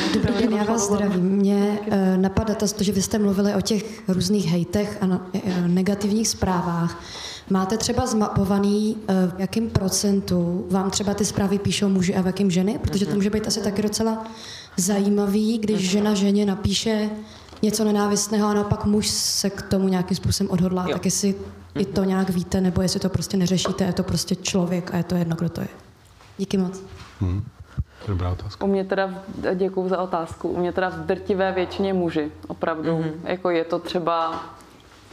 já vás zdravím. Mě napadá to, že vy jste mluvili o těch různých hejtech a negativních zprávách. Máte třeba zmapovaný, v jakém procentu vám třeba ty zprávy píšou muži a v jakém ženy? Protože to může být asi taky docela zajímavý, když žena ženě napíše něco nenávistného a naopak muž se k tomu nějakým způsobem odhodlá. Jo. Tak jestli i to nějak víte, nebo jestli to prostě neřešíte, je to prostě člověk a je to jedno, kdo to je. Díky moc. Hmm. Dobrá otázka. U mě teda, děkuju za otázku, u mě teda v drtivé většině muži, opravdu. Mm-hmm. Jako je to třeba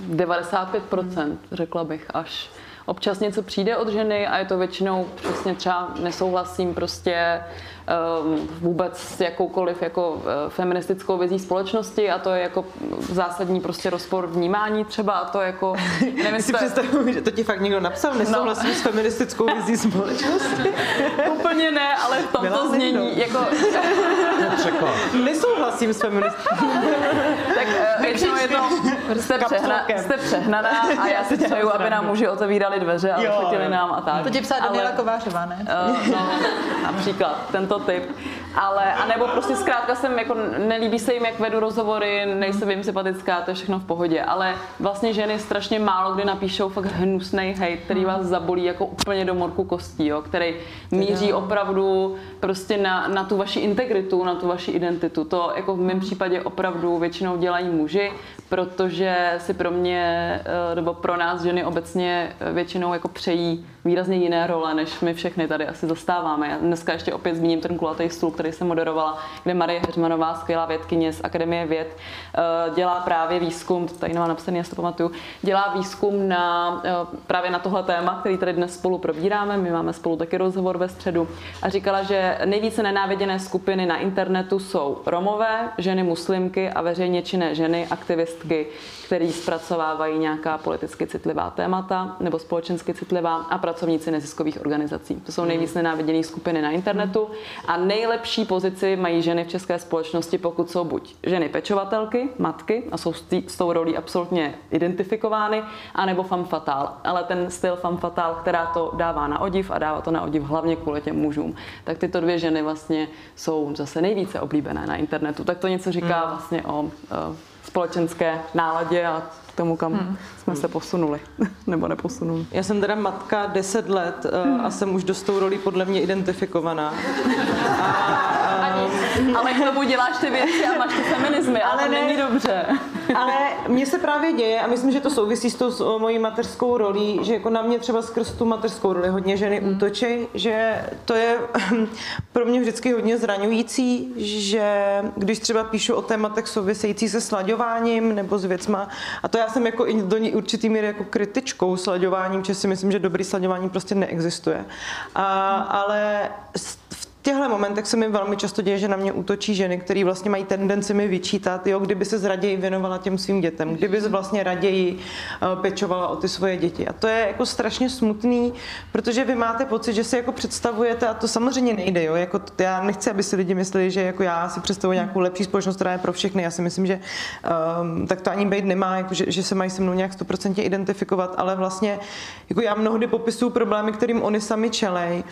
devadesát pět procent, mm. řekla bych až. občas něco přijde od ženy a je to většinou přesně třeba nesouhlasím prostě vůbec s jakoukoliv jako feministickou vizí společnosti a to je jako zásadní prostě rozpor vnímání třeba a to jako nevím, si to... představuji, že to ti fakt někdo napsal, nesouhlasím no. s feministickou vizí společnosti. Úplně ne, ale v tomto znění jako... nesouhlasím s feministickou. Tak většinou je to jste, přehna, jste přehnaná a já si přeju, aby nám muži otevírali dveře a odchytili nám a tak. To ti psala Daniela Kovářová, ne? Uh, no, například tento typ. Ale, anebo prostě zkrátka jsem, jako nelíbí se jim, jak vedu rozhovory, nejsem jim sympatická, to je všechno v pohodě. Ale vlastně ženy strašně málo kdy napíšou fakt hnusnej hejt, který vás zabolí jako úplně do morku kostí, jo, který míří opravdu prostě na, na tu vaši integritu, na tu vaši identitu. To jako v mém případě opravdu většinou dělají muži, protože si pro mě, nebo pro nás ženy obecně většinou jako přejí výrazně jiné role, než my všechny tady asi zastáváme. Já dneska ještě opět zmíním ten kulatý stůl, který jsem moderovala, kde Marie Hřmanová, skvělá vědkyně z Akademie věd, dělá právě výzkum, tady nemám napsaný, já si to pamatuju, dělá výzkum na, právě na tohle téma, který tady dnes spolu probíráme, my máme spolu taky rozhovor ve středu a říkala, že nejvíce nenáviděné skupiny na internetu jsou Romové, ženy muslimky a veřejně činné ženy, aktivistky, které zpracovávají nějaká politicky citlivá témata nebo společensky citlivá a pracovníci neziskových organizací. To jsou nejvíc nenáviděné skupiny na internetu a nejlepší pozici mají ženy v české společnosti, pokud jsou buď ženy pečovatelky, matky a jsou s, tý, s tou rolí absolutně identifikovány, anebo femme fatale. Ale ten styl femme fatale, která to dává na odiv a dává to na odiv hlavně kvůli těm mužům, tak tyto dvě ženy vlastně jsou zase nejvíce oblíbené na internetu. Tak to něco říká hmm. vlastně o, o společenské náladě a tomu, kam hmm. jsme se posunuli, nebo neposunuli. Já jsem teda matka deset let a jsem už dost tou roli podle mě identifikovaná. A, a... Ale k tomu děláš ty věci a máš ty feminizmy, ale, ale není dobře. Ale mně se právě děje a myslím, že to souvisí s tou mojí mateřskou rolí, že jako na mě třeba skrz tu mateřskou roli hodně ženy hmm. útočí, že to je pro mě vždycky hodně zraňující, že když třeba píšu o tématech související se slaďováním nebo s věcma, a to já jsem jako i do ní určitý míry jako kritičkou slaďováním, že si myslím, že dobrý slaďování prostě neexistuje. A, ale v těchto momentech se mi velmi často děje, že na mě útočí ženy, které vlastně mají tendenci mi vyčítat, jo, kdyby se raději věnovala těm svým dětem, kdyby se vlastně raději pečovala o ty svoje děti. A to je jako strašně smutný, protože vy máte pocit, že si jako představujete, a to samozřejmě nejde, jo, jako já nechci, aby si lidi mysleli, že jako já si představuji nějakou lepší společnost, která je pro všechny. Já si myslím, že um, tak to ani být nemá, jako že, že se mají se mnou nějak sto procent identifikovat, ale vlastně jako já mnohdy popisuju problémy, kterým oni sami čelej.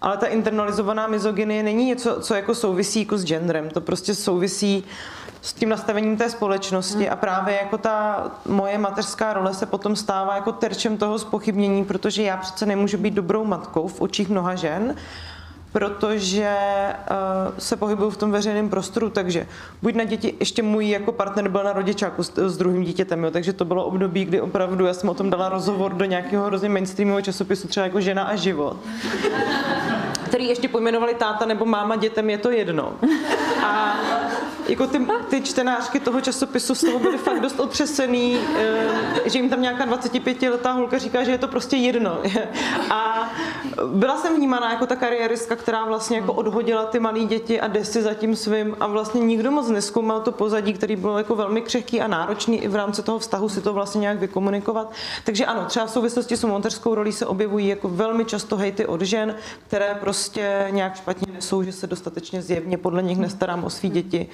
Ale ta internalizovaná mizogynie není něco, co jako souvisí jako s genderem. To prostě souvisí s tím nastavením té společnosti a právě jako ta moje mateřská role se potom stává jako terčem toho zpochybnění, protože já přece nemůžu být dobrou matkou v očích mnoha žen, protože uh, se pohybuju v tom veřejném prostoru, takže buď na děti, ještě můj jako partner byl na rodičáku s, s druhým dítětem, jo, takže to bylo období, kdy opravdu já jsem o tom dala rozhovor do nějakého hrozně mainstreamového časopisu, třeba jako Žena a život, který ještě pojmenovali táta nebo máma dětem, je to jedno. A jako ty, ty čtenářky toho časopisu z toho byly fakt dost otřesený, že jim tam nějaká dvacetipětiletá holka říká, že je to prostě jedno. A byla jsem vnímána jako ta kariéristka, která vlastně jako odhodila ty malé děti a jde si za tím svým a vlastně nikdo moc nezkoumal to pozadí, který bylo jako velmi křehký a náročný i v rámci toho vztahu si to vlastně nějak vykomunikovat. Takže ano, třeba v souvislosti s mateřskou rolí se objevují jako velmi často hejty od žen, které prostě nějak špatně nesou, že se dostatečně zjevně podle nich nestarám o svý děti.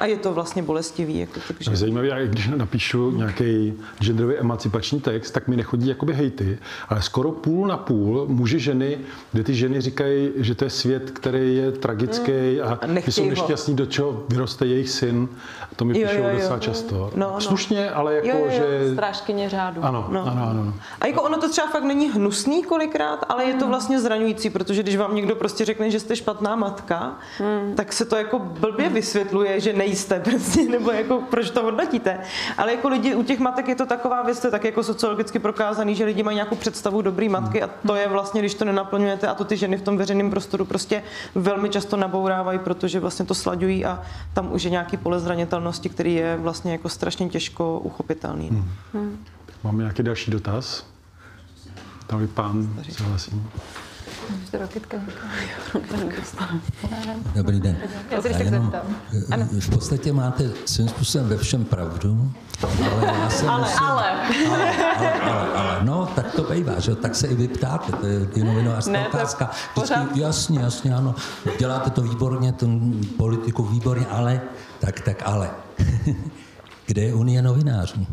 A je to vlastně bolestivý. Jako, takže... Zajímavé, já když napíšu nějaký genderový emancipační text, tak mi nechodí jakoby hejty, ale skoro půl na půl muži ženy, kde ty ženy říkají, že to je svět, který je tragický a ty jsou nešťastní, do čeho vyroste jejich syn. To mi píšou docela často. No, no. Slušně, ale jako, jo, jo, jo. že... Strážkyně řádu. Ano, no. ano, ano. A jako ono to třeba fakt není hnusný kolikrát, ale je to vlastně zraňující, protože když vám někdo prostě řekne, že jste špatná matka, hmm. tak se to jako blbě vysvětluje, že nej jste prostě, nebo jako proč to hodnotíte. Ale jako lidi, u těch matek je to taková věc, to je tak jako sociologicky prokázaný, že lidi mají nějakou představu dobrý matky a to je vlastně, když to nenaplňujete a to ty ženy v tom veřejném prostoru prostě velmi často nabourávají, protože vlastně to slaďují a tam už je nějaký pole zranitelnosti, který je vlastně jako strašně těžko uchopitelný. Hmm. Hmm. Máme nějaký další dotaz? Tady pán, souhlasím. Dobrý den. Já se tak zeptám. V podstatě máte svým způsobem ve všem pravdu, ale já se ale, musím... Ale. Ale, ale, ale, ale. No, tak to bývá, že? Tak se i vy ptáte, to je novinářská otázka. Vždycky, jasně, jasně, ano, děláte to výborně, ten politiku výborně, ale, tak, tak, ale. Kde je Unie novinářů?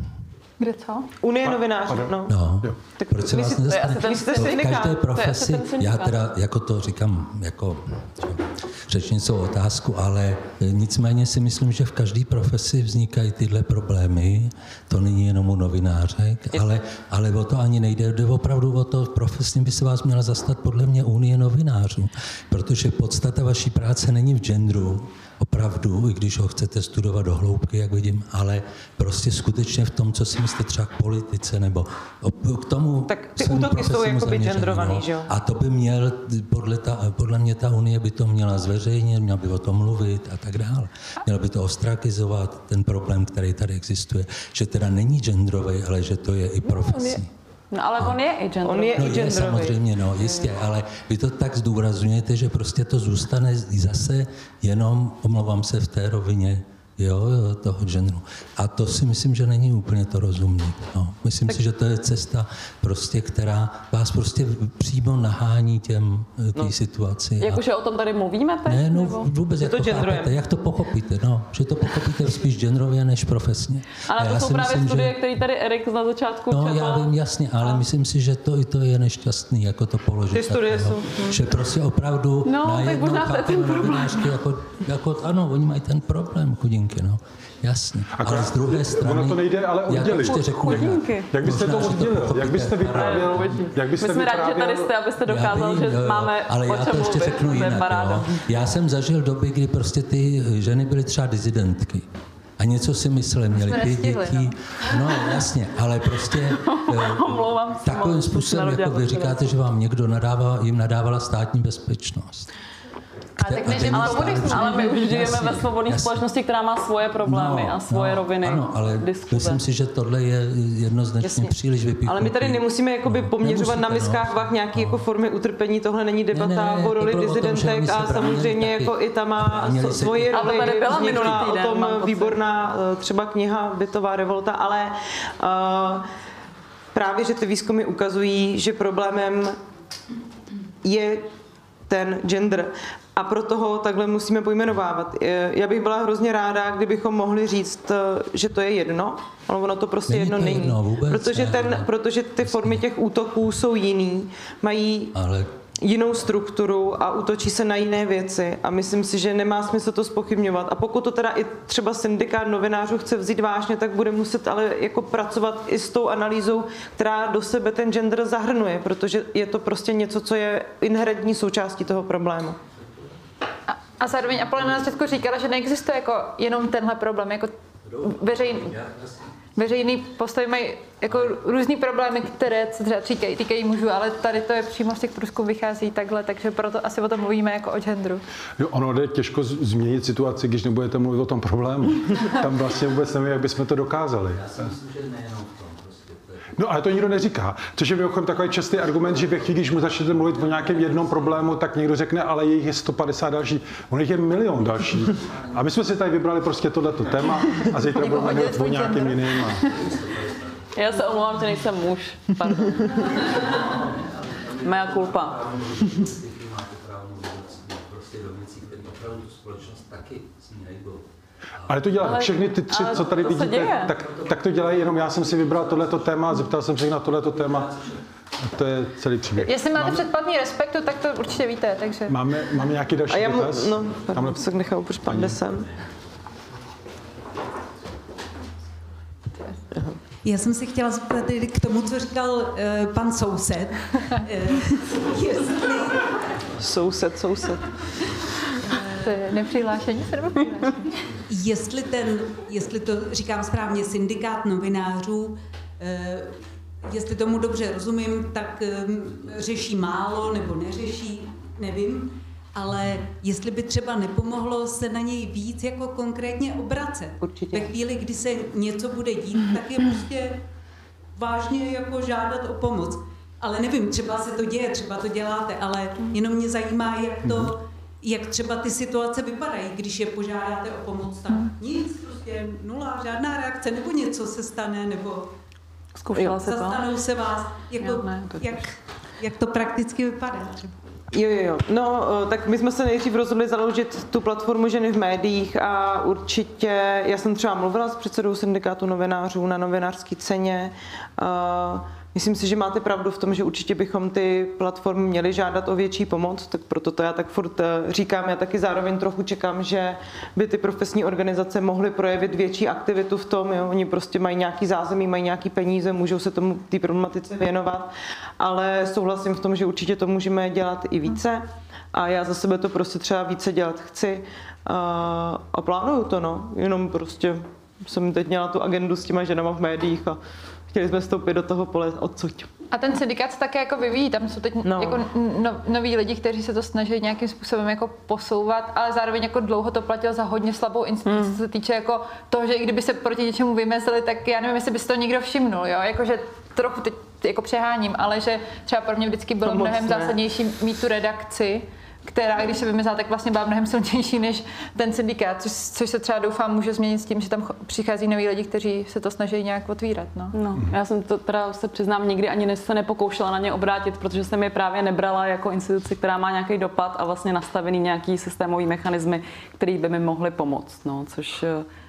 Kde co? Unie novinářů, no. no. Tak proč se vás nezastane? V každé profesi, já teda jako to říkám, jako řečnickou otázku, ale nicméně si myslím, že v každé profesi vznikají tyhle problémy, to není jenom u novinářek, ale, ale o to ani nejde, jde opravdu o to, profesně by se vás měla zastat podle mě Unie novinářů, protože podstata vaší práce není v genderu, opravdu, i když ho chcete studovat do hloubky, jak vidím, ale prostě skutečně v tom, co si myslíte třeba k politice, nebo k tomu... Tak ty útoky jsou jakoby genderovaný, že jo? A to by měl, podle, ta, podle mě ta Unie by to měla zveřejnit, měla by o tom mluvit a tak dále. Měla by to ostrakizovat, ten problém, který tady existuje, že teda není genderový, ale že to je i profesí. No ale on je i genderový. On je, no, i je samozřejmě, no, jistě, ale vy to tak zdůrazňujete, že prostě to zůstane zase jenom, omlouvám se, v té rovině, jo, toho genderu. A to si myslím, že není úplně to rozumné. No. Myslím tak... si, že to je cesta prostě, která vás prostě přímo nahání těm té no. situaci. Jak a... už je o tom tady mluvíme teď? Ne, no nebo... vůbec, jak to, chápete, jak to pochopíte, no, že to pochopíte spíš genderově než profesně. Ale to jsou právě myslím, studie, že... které tady Erik na začátku No, třeba... já vím, jasně, ale myslím si, že to i to je nešťastný, jako to položit. Ty studie tak, jsou. No. Že prostě opravdu no, najednou chápeme novinářky, jako, jako, ano, oni mají ten problém, chudinky. No, jasně. Akorát, ale z druhé strany... Ono to nejde ale oddělit. Jak byste to oddělil? Jak byste vyprávěl? My jsme rádi, že tady jste, abyste dokázal, bych, že jo, máme ale o čem mluvit. Ale já to ještě řeknu jinak. No. Já jsem zažil doby, kdy prostě ty ženy byly třeba disidentky. A něco si mysleli, měli ty děti. No. no jasně, ale prostě takovým způsobem, jako vy říkáte, že vám někdo nadává, jim nadávala státní bezpečnost. A tak než, ale, budeš, ale my už žijeme jasný, ve svobodné společnosti, která má svoje problémy no, a svoje no, roviny. Ano, ale diskuze. Myslím si, že tohle je jednoznačně jasný. Příliš vypíklý. Ale my tady nemusíme jakoby no, poměřovat nemusíte, na miskách vah no, nějaké no. jako formy utrpení. Tohle není debata ne, ne, o roli disidentek a samozřejmě taky, jako i ta má svoje roli. Vznikla o tom výborná třeba kniha Bytová revolta, ale právě, že ty výzkumy ukazují, že problémem je ten gender. A proto ho takhle musíme pojmenovávat. Já bych byla hrozně ráda, kdybychom mohli říct, že to je jedno, ale ono to prostě není jedno to není. Jedno, vůbec, protože, ne, ten, ne, protože ty vlastně. formy těch útoků jsou jiný, mají ale... jinou strukturu a útočí se na jiné věci. A myslím si, že nemá smysl to zpochybňovat. A pokud to teda i třeba syndikát novinářů chce vzít vážně, tak bude muset ale jako pracovat i s tou analýzou, která do sebe ten gender zahrnuje, protože je to prostě něco, co je inherentní součástí toho problému. A zároveň Apolena na Česku říkala, že neexistuje jako jenom tenhle problém, jako veřejný, veřejný postavy mají jako různý problémy, které třeba říkají, týkají mužů, ale tady to je přímo z těch průzkumů vychází takhle, takže proto asi o tom mluvíme jako o genderu. Jo, ono jde těžko změnit situaci, když nebudete mluvit o tom problému. Tam vlastně vůbec nevím, jak bychom to dokázali. Já si myslím, že nejenom v tom. No, ale to nikdo neříká. Což je mimochodem takový častý argument, že ve chvíli, když mu začnete mluvit o nějakém jednom problému, tak někdo řekne, ale jejich je sto padesát další. On jich je milion další. A my jsme si tady vybrali prostě tohleto téma a zítra budeme mluvit o nějakým jiným. Já se omlouvám, že nejsem muž. Pardon. Mea culpa. Ale to dělají všechny ty tři, co tady vidíte, tak, tak to dělají, jenom já jsem si vybral tohleto téma, zeptal jsem se na tohleto téma a to je celý příběh. Jestli máte máme... předplatný Respektu, tak to určitě víte, takže... Máme, máme nějaký další a dotaz? Já mu, no, pardon, Tamhle... se nechal prošpadne sem. Já jsem si chtěla zeptat k tomu, co říkal uh, pan soused. Jestli... Soused, soused. Nepřihlášení se nebo přihlášení. Jestli ten, jestli to říkám správně, syndikát novinářů, jestli tomu dobře rozumím, tak řeší málo nebo neřeší, nevím, ale jestli by třeba nepomohlo se na něj víc jako konkrétně obracet. Určitě. Ve chvíli, kdy se něco bude dít, tak je prostě vážně jako žádat o pomoc. Ale nevím, třeba se to děje, třeba to děláte, ale jenom mě zajímá, jak to, jak třeba ty situace vypadají, když je požádáte o pomoc, tak nic, prostě nula, žádná reakce, nebo něco se stane, nebo jo, se zastanou to. Se vás, jako, jo, ne, to jak, jak to prakticky vypadá třeba. Jo, jo, jo. No, tak my jsme se nejdřív rozhodli založit tu platformu Ženy v médiích a určitě, já jsem třeba mluvila s předsedou syndikátu novinářů na novinářské ceně. Myslím si, že máte pravdu v tom, že určitě bychom ty platformy měli žádat o větší pomoc, tak proto to já tak furt říkám. Já taky zároveň trochu čekám, že by ty profesní organizace mohly projevit větší aktivitu v tom, jo? Oni prostě mají nějaký zázemí, mají nějaký peníze, můžou se tomu té problematice věnovat, ale souhlasím v tom, že určitě to můžeme dělat i více a já za sebe to prostě třeba více dělat chci a plánuju to, no, jenom prostě jsem teď měla tu agendu s těma ženama v médiích a chtěli jsme vstoupit do toho pole odsud. A ten syndikát se také jako vyvíjí, tam jsou teď no. jako no, noví lidi, kteří se to snaží nějakým způsobem jako posouvat, ale zároveň jako dlouho to platilo za hodně slabou instituci, co mm. se týče jako toho, že i kdyby se proti něčemu vymezili, tak já nevím, jestli by si to někdo všimnul, jo, jakože trochu teď jako přeháním, ale že třeba pro mě vždycky bylo Pomoc, mnohem ne. zásadnější mít tu redakci, která, když se vymezá, tak vlastně byla mnohem silnější než ten syndikát, což, což se třeba doufám může změnit s tím, že tam přichází noví lidi, kteří se to snaží nějak otvírat. No, no já jsem to teda se přiznám, nikdy ani se nepokoušela na ně obrátit, protože jsem je právě nebrala jako instituci, která má nějaký dopad a vlastně nastavený nějaký systémový mechanismy, který by mi mohly pomoct, no, což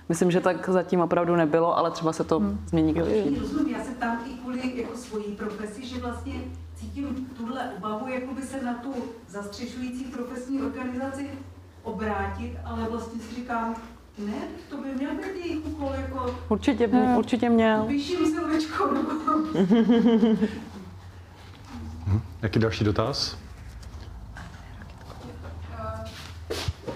myslím, že tak zatím opravdu nebylo, ale třeba se to hmm. změní. Rozumím, já se tam i kvůli jako svojí profesi, že vlastně cítím tuhle obavu, jako by se na tu zastřešující profesní organizaci obrátit, ale vlastně si říkám, ne, to by měl být jejich úkol, jako... Určitě, ne, určitě měl. Vyšším Silvičkou. hm, jaký další dotaz?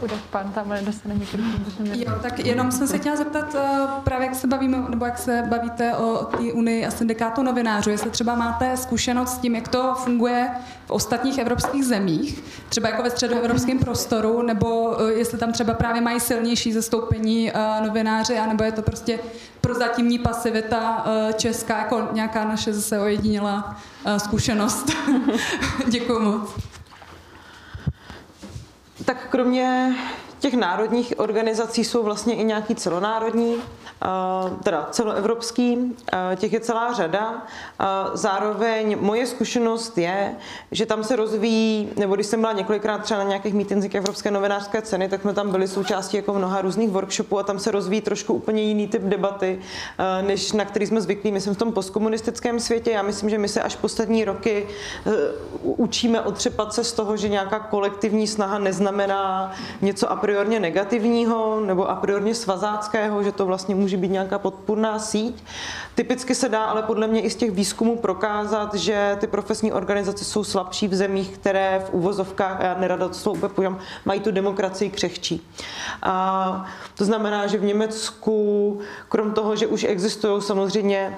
Bude pan, tamhle dostane mikrofon. Jo, tak jenom jsem se chtěla zeptat, právě jak se bavíme, nebo jak se bavíte o té unii a syndikátu novinářů, jestli třeba máte zkušenost s tím, jak to funguje v ostatních evropských zemích, třeba jako ve středoevropském prostoru, nebo jestli tam třeba právě mají silnější zastoupení novináři, anebo je to prostě prozatímní pasivita česká, jako nějaká naše zase ojedinělá zkušenost. Děkuju moc. Tak kromě těch národních organizací jsou vlastně i nějaký celonárodní, teda celoevropský, těch je celá řada. Zároveň moje zkušenost je, že tam se rozvíjí, nebo když jsem byla několikrát třeba na nějakých mítincích Evropské novinářské ceny, tak jsme tam byli součástí jako mnoha různých workshopů a tam se rozvíjí trošku úplně jiný typ debaty, než na který jsme zvyklí. Myslím v tom postkomunistickém světě, já myslím, že my se až poslední roky učíme otřepat se z toho, že nějaká kolektivní snaha neznamená něco a priorně negativního nebo a priorně svazáckého, že to vlastně může být nějaká podpůrná síť. Typicky se dá ale podle mě i z těch výzkumů prokázat, že ty profesní organizace jsou slabší v zemích, které v uvozovkách, já nerada to slovo používám, mají tu demokracii křehčí. A to znamená, že v Německu, krom toho, že už existují samozřejmě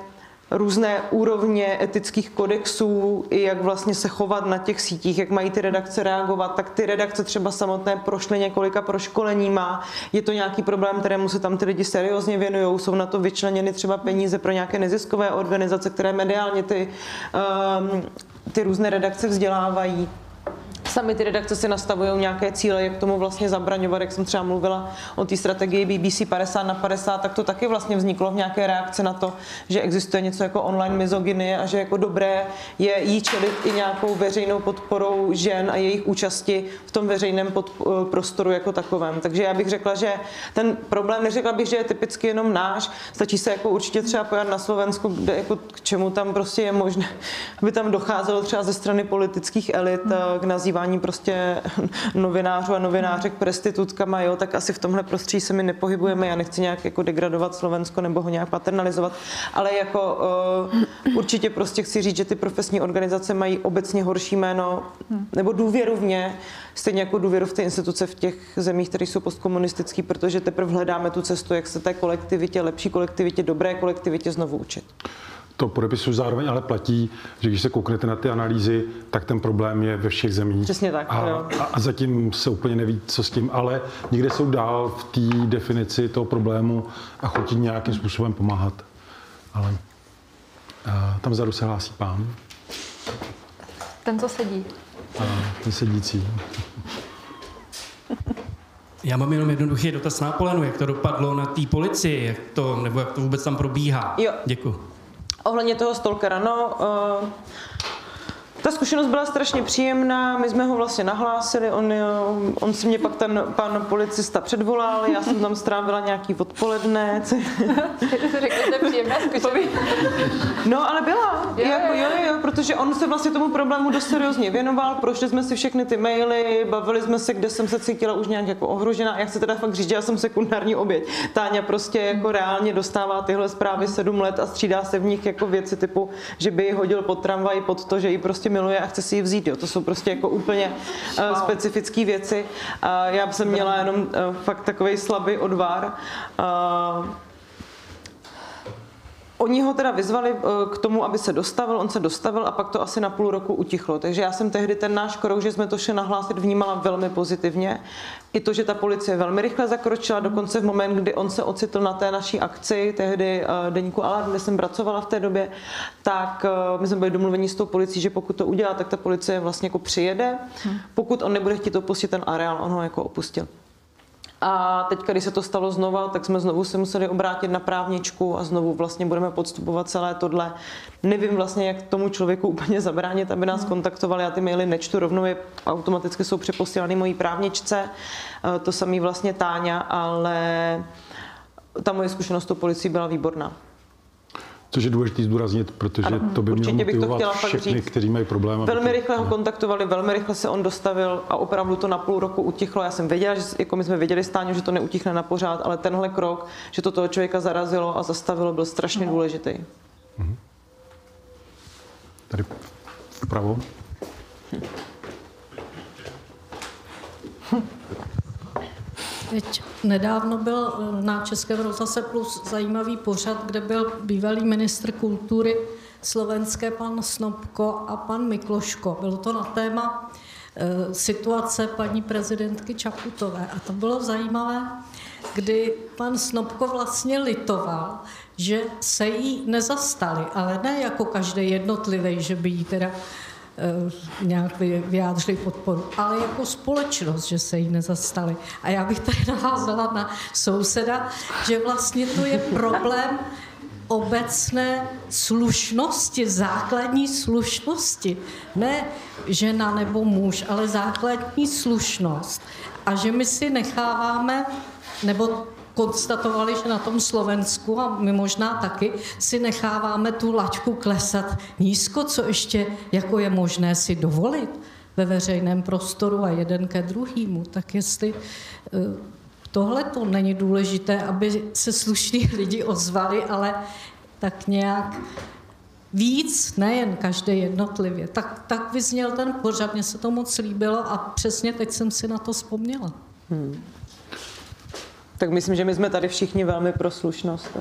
různé úrovně etických kodexů, i jak vlastně se chovat na těch sítích, jak mají ty redakce reagovat, tak ty redakce třeba samotné prošly několika proškoleníma, je to nějaký problém, kterému se tam ty lidi seriózně věnují, jsou na to vyčleněny třeba peníze pro nějaké neziskové organizace, které mediálně ty, um, ty různé redakce vzdělávají. Sami ty redakce si nastavují nějaké cíle, jak tomu vlastně zabraňovat, jak jsem třeba mluvila o té strategii B B C padesát na padesát, tak to taky vlastně vzniklo v nějaké reakci na to, že existuje něco jako online mizogynie a že jako dobré je jí čelit i nějakou veřejnou podporou žen a jejich účasti v tom veřejném podp- prostoru jako takovém. Takže já bych řekla, že ten problém, neřekla bych, že je typicky jenom náš, stačí se jako určitě třeba pojat na Slovensku, kde jako k čemu tam prostě je možné, aby tam docházelo třeba ze strany politických elit k nazývání prostě novinářů a novinářek prostitutkama, jo, tak asi v tomhle prostředí se my nepohybujeme, já nechci nějak jako degradovat Slovensko nebo ho nějak paternalizovat, ale jako uh, určitě prostě chci říct, že ty profesní organizace mají obecně horší jméno, nebo důvěru v ně, stejně jako důvěru v ty instituce v těch zemích, které jsou postkomunistický, protože teprve hledáme tu cestu, jak se té kolektivitě, lepší kolektivitě, dobré kolektivitě znovu učit. To podepisuji, zároveň ale platí, že když se kouknete na ty analýzy, tak ten problém je ve všech zemích. Přesně tak. A, a, a zatím se úplně neví, co s tím, ale někde jsou dál v té definici toho problému a chodí nějakým způsobem pomáhat. Ale a, tam vzadu se hlásí pán. Ten, co sedí. A, ten sedící. Já mám jenom jednoduchý dotaz na Apolenu, jak to dopadlo na té policii, jak to, nebo jak to vůbec tam probíhá. Jo. Děkuji. Ohledně toho stalkera, no, uh, ta zkušenost byla strašně příjemná, my jsme ho vlastně nahlásili, on, on si mě pak ten pan policista předvolal, já jsem tam strávila nějaký odpoledne. Co jsi řekla, že to je příjemná zkušenost? No, ale byla, jo, jako, jo, jo, protože on se vlastně tomu problému dost seriózně věnoval, prošli jsme si všechny ty maily, bavili jsme se, kde jsem se cítila už nějak jako ohrožena a já chci teda fakt říct, že já jsem sekundární oběť. Táňa prostě jako reálně dostává tyhle zprávy sedm let a střídá se v nich jako věci typu, že by ji hodil pod tramvaj pod to, že ji prostě miluje a chce si ji vzít, jo. To jsou prostě jako úplně uh, specifické věci. Uh, já jsem měla jenom uh, fakt takovej slabý odvar. Uh, Oni ho teda vyzvali k tomu, aby se dostavil, on se dostavil a pak to asi na půl roku utichlo. Takže já jsem tehdy ten náš krok, že jsme to šli nahlásit, vnímala velmi pozitivně. I to, že ta policie velmi rychle zakročila, dokonce v moment, kdy on se ocitl na té naší akci, tehdy Deníku Alarm, kde jsem pracovala v té době, tak my jsme byli domluveni s tou policií, že pokud to udělá, tak ta policie vlastně jako přijede. Pokud on nebude chtít opustit ten areál, on ho jako opustil. A teď, když se to stalo znova, tak jsme znovu se museli obrátit na právničku a znovu vlastně budeme podstupovat celé tohle. Nevím vlastně, jak tomu člověku úplně zabránit, aby nás kontaktovali. Já ty maily nečtu rovnou, je, automaticky jsou přeposílány mojí právničce. To samý vlastně Táňa, ale ta moje zkušenost s tou policií byla výborná. Což je důležité zdůraznit, protože ano, to by mělo motivovat to všechny, kteří mají problémy. Velmi rychle ho kontaktovali, velmi rychle se on dostavil a opravdu to na půl roku utichlo. Já jsem věděla, že jako my jsme věděli s Táňou, že to neutichne na pořád, ale tenhle krok, že to toho člověka zarazilo a zastavilo, byl strašně no. důležitý. Mhm. Tady vpravo. Hm. Teď nedávno byl na Českém rozhlase plus zajímavý pořad, kde byl bývalý ministr kultury slovenské pan Snopko a pan Mikloško. Bylo to na téma e, situace paní prezidentky Čaputové. A to bylo zajímavé, kdy pan Snopko vlastně litoval, že se jí nezastali, ale ne jako každý jednotlivý, že by jí teda nějak vyjádřili podporu, ale jako společnost, že se jí nezastali. A já bych tady navázala na souseda, že vlastně to je problém obecné slušnosti, základní slušnosti. Ne žena nebo muž, ale základní slušnost. A že my si necháváme, nebo konstatovali, že na tom Slovensku, a my možná taky, si necháváme tu laťku klesat nízko, co ještě jako je možné si dovolit ve veřejném prostoru a jeden ke druhému. Tak jestli tohle to není důležité, aby se slušní lidi ozvali, ale tak nějak víc, nejen každý jednotlivě. Tak, tak vyzněl ten pořad, mně se to moc líbilo a přesně teď jsem si na to vzpomněla. Hmm. Tak myslím, že my jsme tady všichni velmi pro slušnost.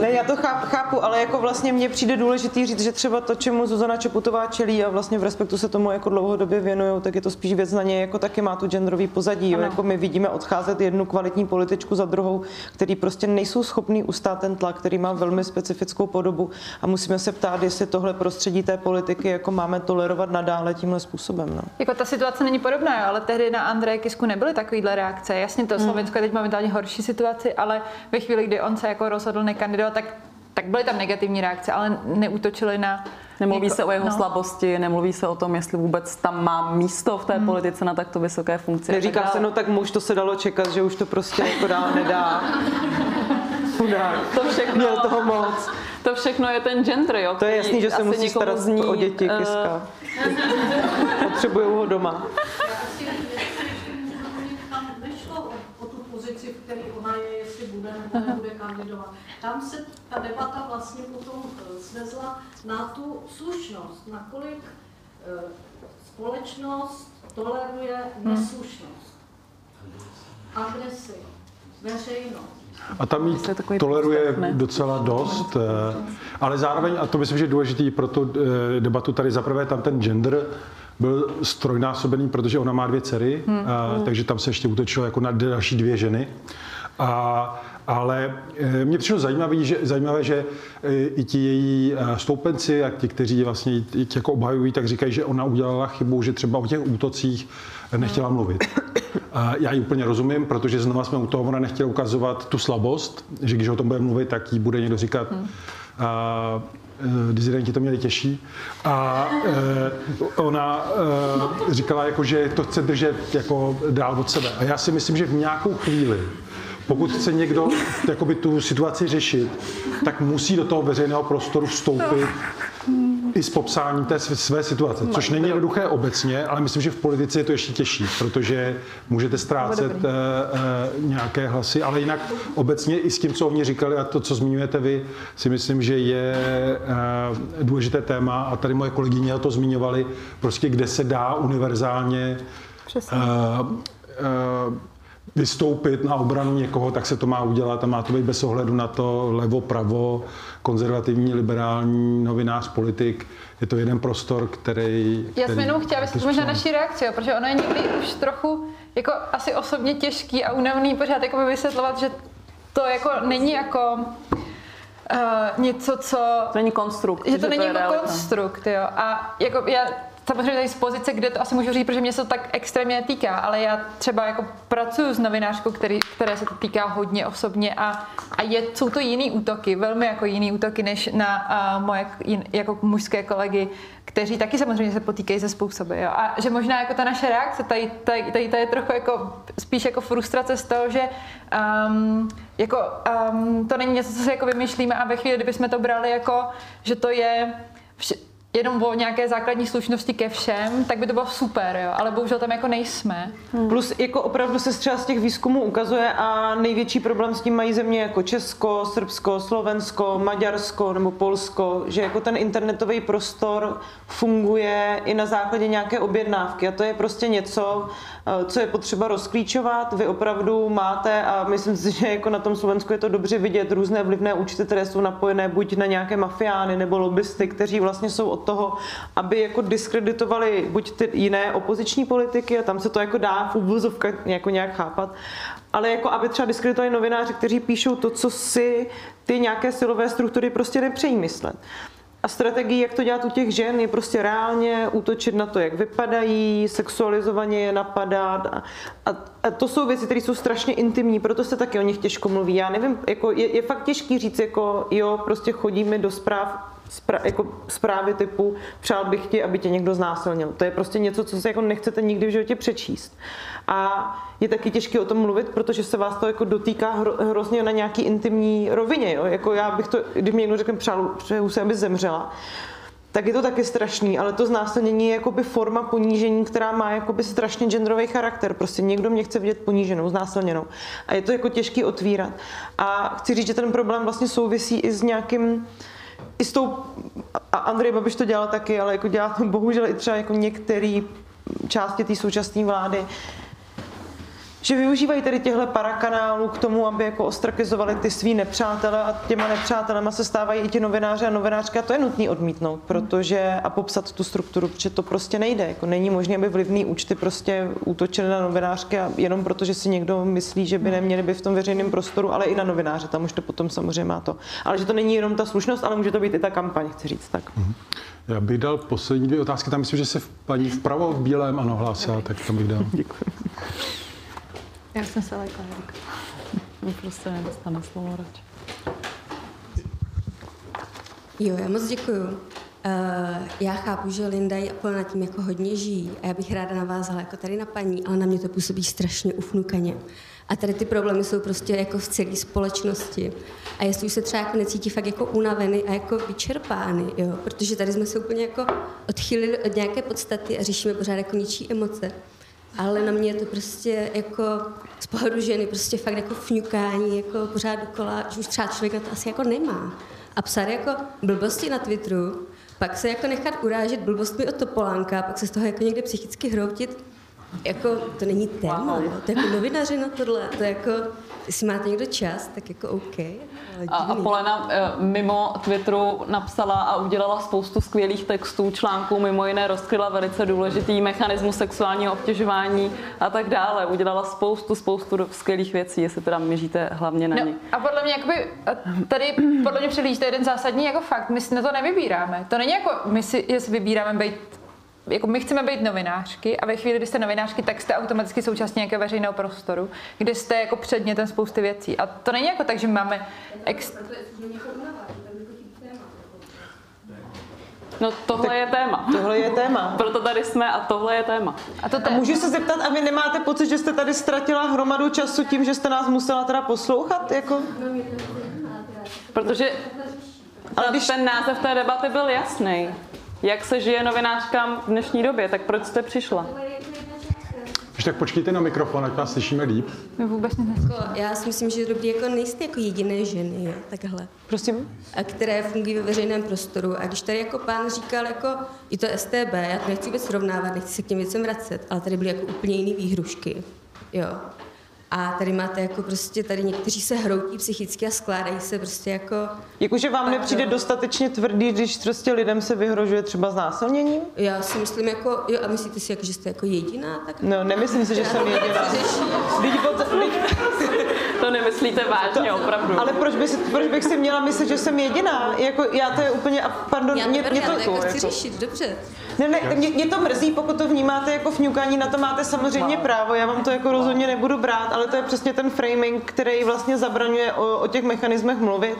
Ne, já to chápu, chápu, ale jako vlastně mně přijde důležitý říct, že třeba to, čemu Zuzana Čaputová čelí a vlastně v Respektu se tomu jako dlouhodobě věnují, tak je to spíš věc na ně, jako taky má tu genderový pozadí. Jo? Jako my vidíme odcházet jednu kvalitní političku za druhou, který prostě nejsou schopný ustát ten tlak, který má velmi specifickou podobu a musíme se ptát, jestli tohle prostředí té politiky jako máme tolerovat nadále tímhle způsobem. No. Jako ta situace není podobná, ale tehdy na Andreje Kisku nebyly takovýhle reakce. Jasně, to Slovensko je teď momentálně horší situaci, ale ve chvíli, kdy on se jako rozhodl nekandidovat, tak, tak byly tam negativní reakce, ale neútočili na... Nemluví něko, se o jeho no. slabosti, nemluví se o tom, jestli vůbec tam má místo v té hmm. politice na takto vysoké funkci. Neříká se, no tak muž, to se dalo čekat, že už to prostě jako dál nedá. To všechno, měl toho moc. To všechno je ten gender, jo? To je jasný, že se musí starat zní, o děti, uh... Kiska. Potřebujou ho doma. Který ona je, jestli bude nebo nebude kandidovat. Tam se ta debata vlastně potom svezla na tu slušnost, nakolik společnost toleruje neslušnost, agresi, veřejnost. A tam jí toleruje docela dost, ale zároveň, a to myslím, že je důležitý pro tu debatu tady, zaprvé tam ten gender byl strojnásobený, protože ona má dvě dcery, hmm. a, takže tam se ještě útočilo jako na další dvě ženy. A, Ale mě přišlo zajímavé, že, zajímavé, že i ti její stoupenci, jak ti, kteří vlastně jako obhajují, tak říkají, že ona udělala chybu, že třeba o těch útocích nechtěla mluvit. Já ji úplně rozumím, protože znova jsme u toho, ona nechtěla ukazovat tu slabost, že když o tom bude mluvit, tak jí bude někdo říkat, hmm. a, dizidenti to měli těžší. A e, ona e, říkala, jako, že to chce držet jako dál od sebe. A já si myslím, že v nějakou chvíli, pokud chce někdo jakoby, tu situaci řešit, tak musí do toho veřejného prostoru vstoupit i s popsáním té své situace, což není jednoduché obecně, ale myslím, že v politice je to ještě těžší, protože můžete ztrácet uh, uh, nějaké hlasy, ale jinak obecně i s tím, co o mě říkali a to, co zmiňujete vy, si myslím, že je uh, důležité téma a tady moje kolegyně to zmiňovaly, prostě kde se dá univerzálně uh, uh, vystoupit na obranu někoho, tak se to má udělat a má to být bez ohledu na to levo, pravo, konzervativní, liberální, novinář, politik. Je to jeden prostor, který... Já jsem jenom chtěla vysvětlit na naši reakci, jo, protože ono je někdy už trochu jako asi osobně těžký a únavný pořád jako vysvětlovat, že to jako není jako uh, něco, co... To není konstrukt. Že to, že to není to jako konstrukt, jo. A jako já... Samozřejmě tady z pozice, kde to asi můžu říct, protože mě se to tak extrémně netýká, ale já třeba jako pracuji s novinářkou, který, které se to týká hodně osobně a, a je, jsou to jiný útoky, velmi jako jiný útoky než na a, moje jako mužské kolegy, kteří taky samozřejmě se potýkají se způsoby. Jo? A že možná jako ta naše reakce, tady, tady, tady, tady je trochu jako, spíš jako frustrace z toho, že um, jako, um, to není něco, co si jako vymýšlíme a ve chvíli, kdybychom to brali jako, že to je... Vš- jenom o nějaké základní slušnosti ke všem, tak by to bylo super, jo? Ale bohužel tam jako nejsme. Hmm. Plus jako opravdu se třeba z těch výzkumů ukazuje a největší problém s tím mají země jako Česko, Srbsko, Slovensko, Maďarsko nebo Polsko, že jako ten internetový prostor funguje i na základě nějaké objednávky a to je prostě něco, co je potřeba rozklíčovat. Vy opravdu máte a myslím si, že jako na tom Slovensku je to dobře vidět různé vlivné účty, které jsou napojené buď na nějaké mafiány nebo lobbysty, kteří vlastně jsou od toho, aby jako diskreditovali buď ty jiné opoziční politiky a tam se to jako dá v uvozovkách jako nějak chápat, ale jako aby třeba diskreditovali novináři, kteří píšou to, co si ty nějaké silové struktury prostě nepřejí myslet. A strategií, jak to dělat u těch žen, je prostě reálně útočit na to, jak vypadají, sexualizovaně je napadat. A, a, a to jsou věci, které jsou strašně intimní, proto se taky o nich těžko mluví. Já nevím, jako je, je fakt těžký říct, jako jo, prostě chodíme do zpráv, Zpra- jako zprávy typu přál bych ti, aby tě někdo znásilnil. To je prostě něco, co si jako nechcete nikdy v životě přečíst. A je taky těžké o tom mluvit, protože se vás to jako dotýká hro- hrozně na nějaký intimní rovině. Jo? Jako já bych to, když mi někdo řekne přál, přeju se, aby zemřela, tak je to taky strašný, ale to znásilnění je jakoby forma ponížení, která má jakoby strašně genderový charakter. Prostě někdo mě chce vidět poníženou, znásilněnou. A je to jako těžký otvírat. A chci říct, že ten problém vlastně souvisí i s nějakým I s tou, a Andrej Babiš to dělal taky, ale jako dělá to bohužel i třeba jako některé části té současné vlády, že využívají tady těchto parakanálů k tomu, aby jako ostrakizovali ty svý nepřátele a těma nepřátelema se stávají i ti novináři a novinářky a to je nutný odmítnout, protože a popsat tu strukturu, protože to prostě nejde, jako není možné, aby vlivný účty prostě útočily na novinářky a jenom protože si někdo myslí, že by neměli by v tom veřejném prostoru, ale i na novináře, tam už to potom samozřejmě má to. Ale že to není jenom ta slušnost, ale může to být i ta kampaň, chci říct tak. Já bych dal poslední dvě otázky, tam myslím, že se paní vpravo v bílém ano hlásila, tak tam bych dal. Děkuji. Já jsem se lékala, děkuji. Prostě nedostane slovo radši. Jo, já moc děkuju. Uh, já chápu, že Linda i Apolena tím jako hodně žijí a já bych ráda navázala jako tady na paní, ale na mě to působí strašně ufnukaně. A tady ty problémy jsou prostě jako v celé společnosti. A jestli už se třeba jako necítí fakt jako unaveny a jako vyčerpány, jo, protože tady jsme se úplně jako odchýlili od nějaké podstaty a řešíme pořád jako něčí emoce. Ale na mě je to prostě jako z pohledu ženy prostě fakt jako fňukání, jako pořád dokola, že už třeba člověk na to asi jako nemá. A psát jako blbosti na Twitteru, pak se jako nechat urážet blbostmi od Topolánka, pak se z toho jako někde psychicky hroutit, jako to není téma, wow. No, to je jako novinařina tohle, to je jako, jestli máte někdo čas, tak jako OK. A Apolena mimo Twitteru napsala a udělala spoustu skvělých textů, článků, mimo jiné rozkryla velice důležitý mechanismus sexuálního obtěžování a tak dále. Udělala spoustu, spoustu skvělých věcí, jestli teda měříte hlavně na no, ně. A podle mě jakoby, tady podle mě přilížíte jeden zásadní jako fakt, my si to nevybíráme. To není jako, my si jestli vybíráme být jako my chceme být novinářky a ve chvíli, kdy jste novinářky, tak jste automaticky součástí nějakého veřejného prostoru, kde jste jako předmětem spousty věcí. A to není jako tak, že máme... Ex... No tohle tak je téma. Tohle je téma. Proto tady jsme a tohle je téma. A, to téma. A můžu se zeptat, a vy nemáte pocit, že jste tady ztratila hromadu času tím, že jste nás musela teda poslouchat? Jako? Protože ale když... ten název té debaty byl jasný. Jak se žije novinářkám v dnešní době, tak proč jste přišla? Když tak počkejte na mikrofon, ať vás slyšíme líp. My vůbec neslyšíme. Já si myslím, že dobrý, jako nejste jako jediné ženy, jo, takhle. Prosím? A které fungují ve veřejném prostoru. A když tady jako pán říkal, jako i to S T B, já to nechci vůbec srovnávat, nechci se k těm věcem vracet, ale tady byly jako úplně jiný výhrušky, jo. A tady máte jako prostě, tady někteří se hroutí psychicky a skládají se prostě jako... Jakože vám nepřijde dostatečně tvrdý, když prostě lidem se vyhrožuje třeba znásilněním? Já si myslím jako, jo a myslíte si jako, že jste jako jediná? Tak... No nemyslím si, že já jsem jediná. To nemyslíte vážně, to, opravdu. Ale proč, by si, proč bych si měla myslet, že jsem jediná? Jako, já to je úplně, pardon, já mě, mě to... Já to jako chci řešit, dobře. Ne, ne, mě, mě to mrzí, pokud to vnímáte jako fňukání, na to máte samozřejmě právo, já vám to jako rozhodně nebudu brát, ale to je přesně ten framing, který vlastně zabraňuje o, o těch mechanismech mluvit,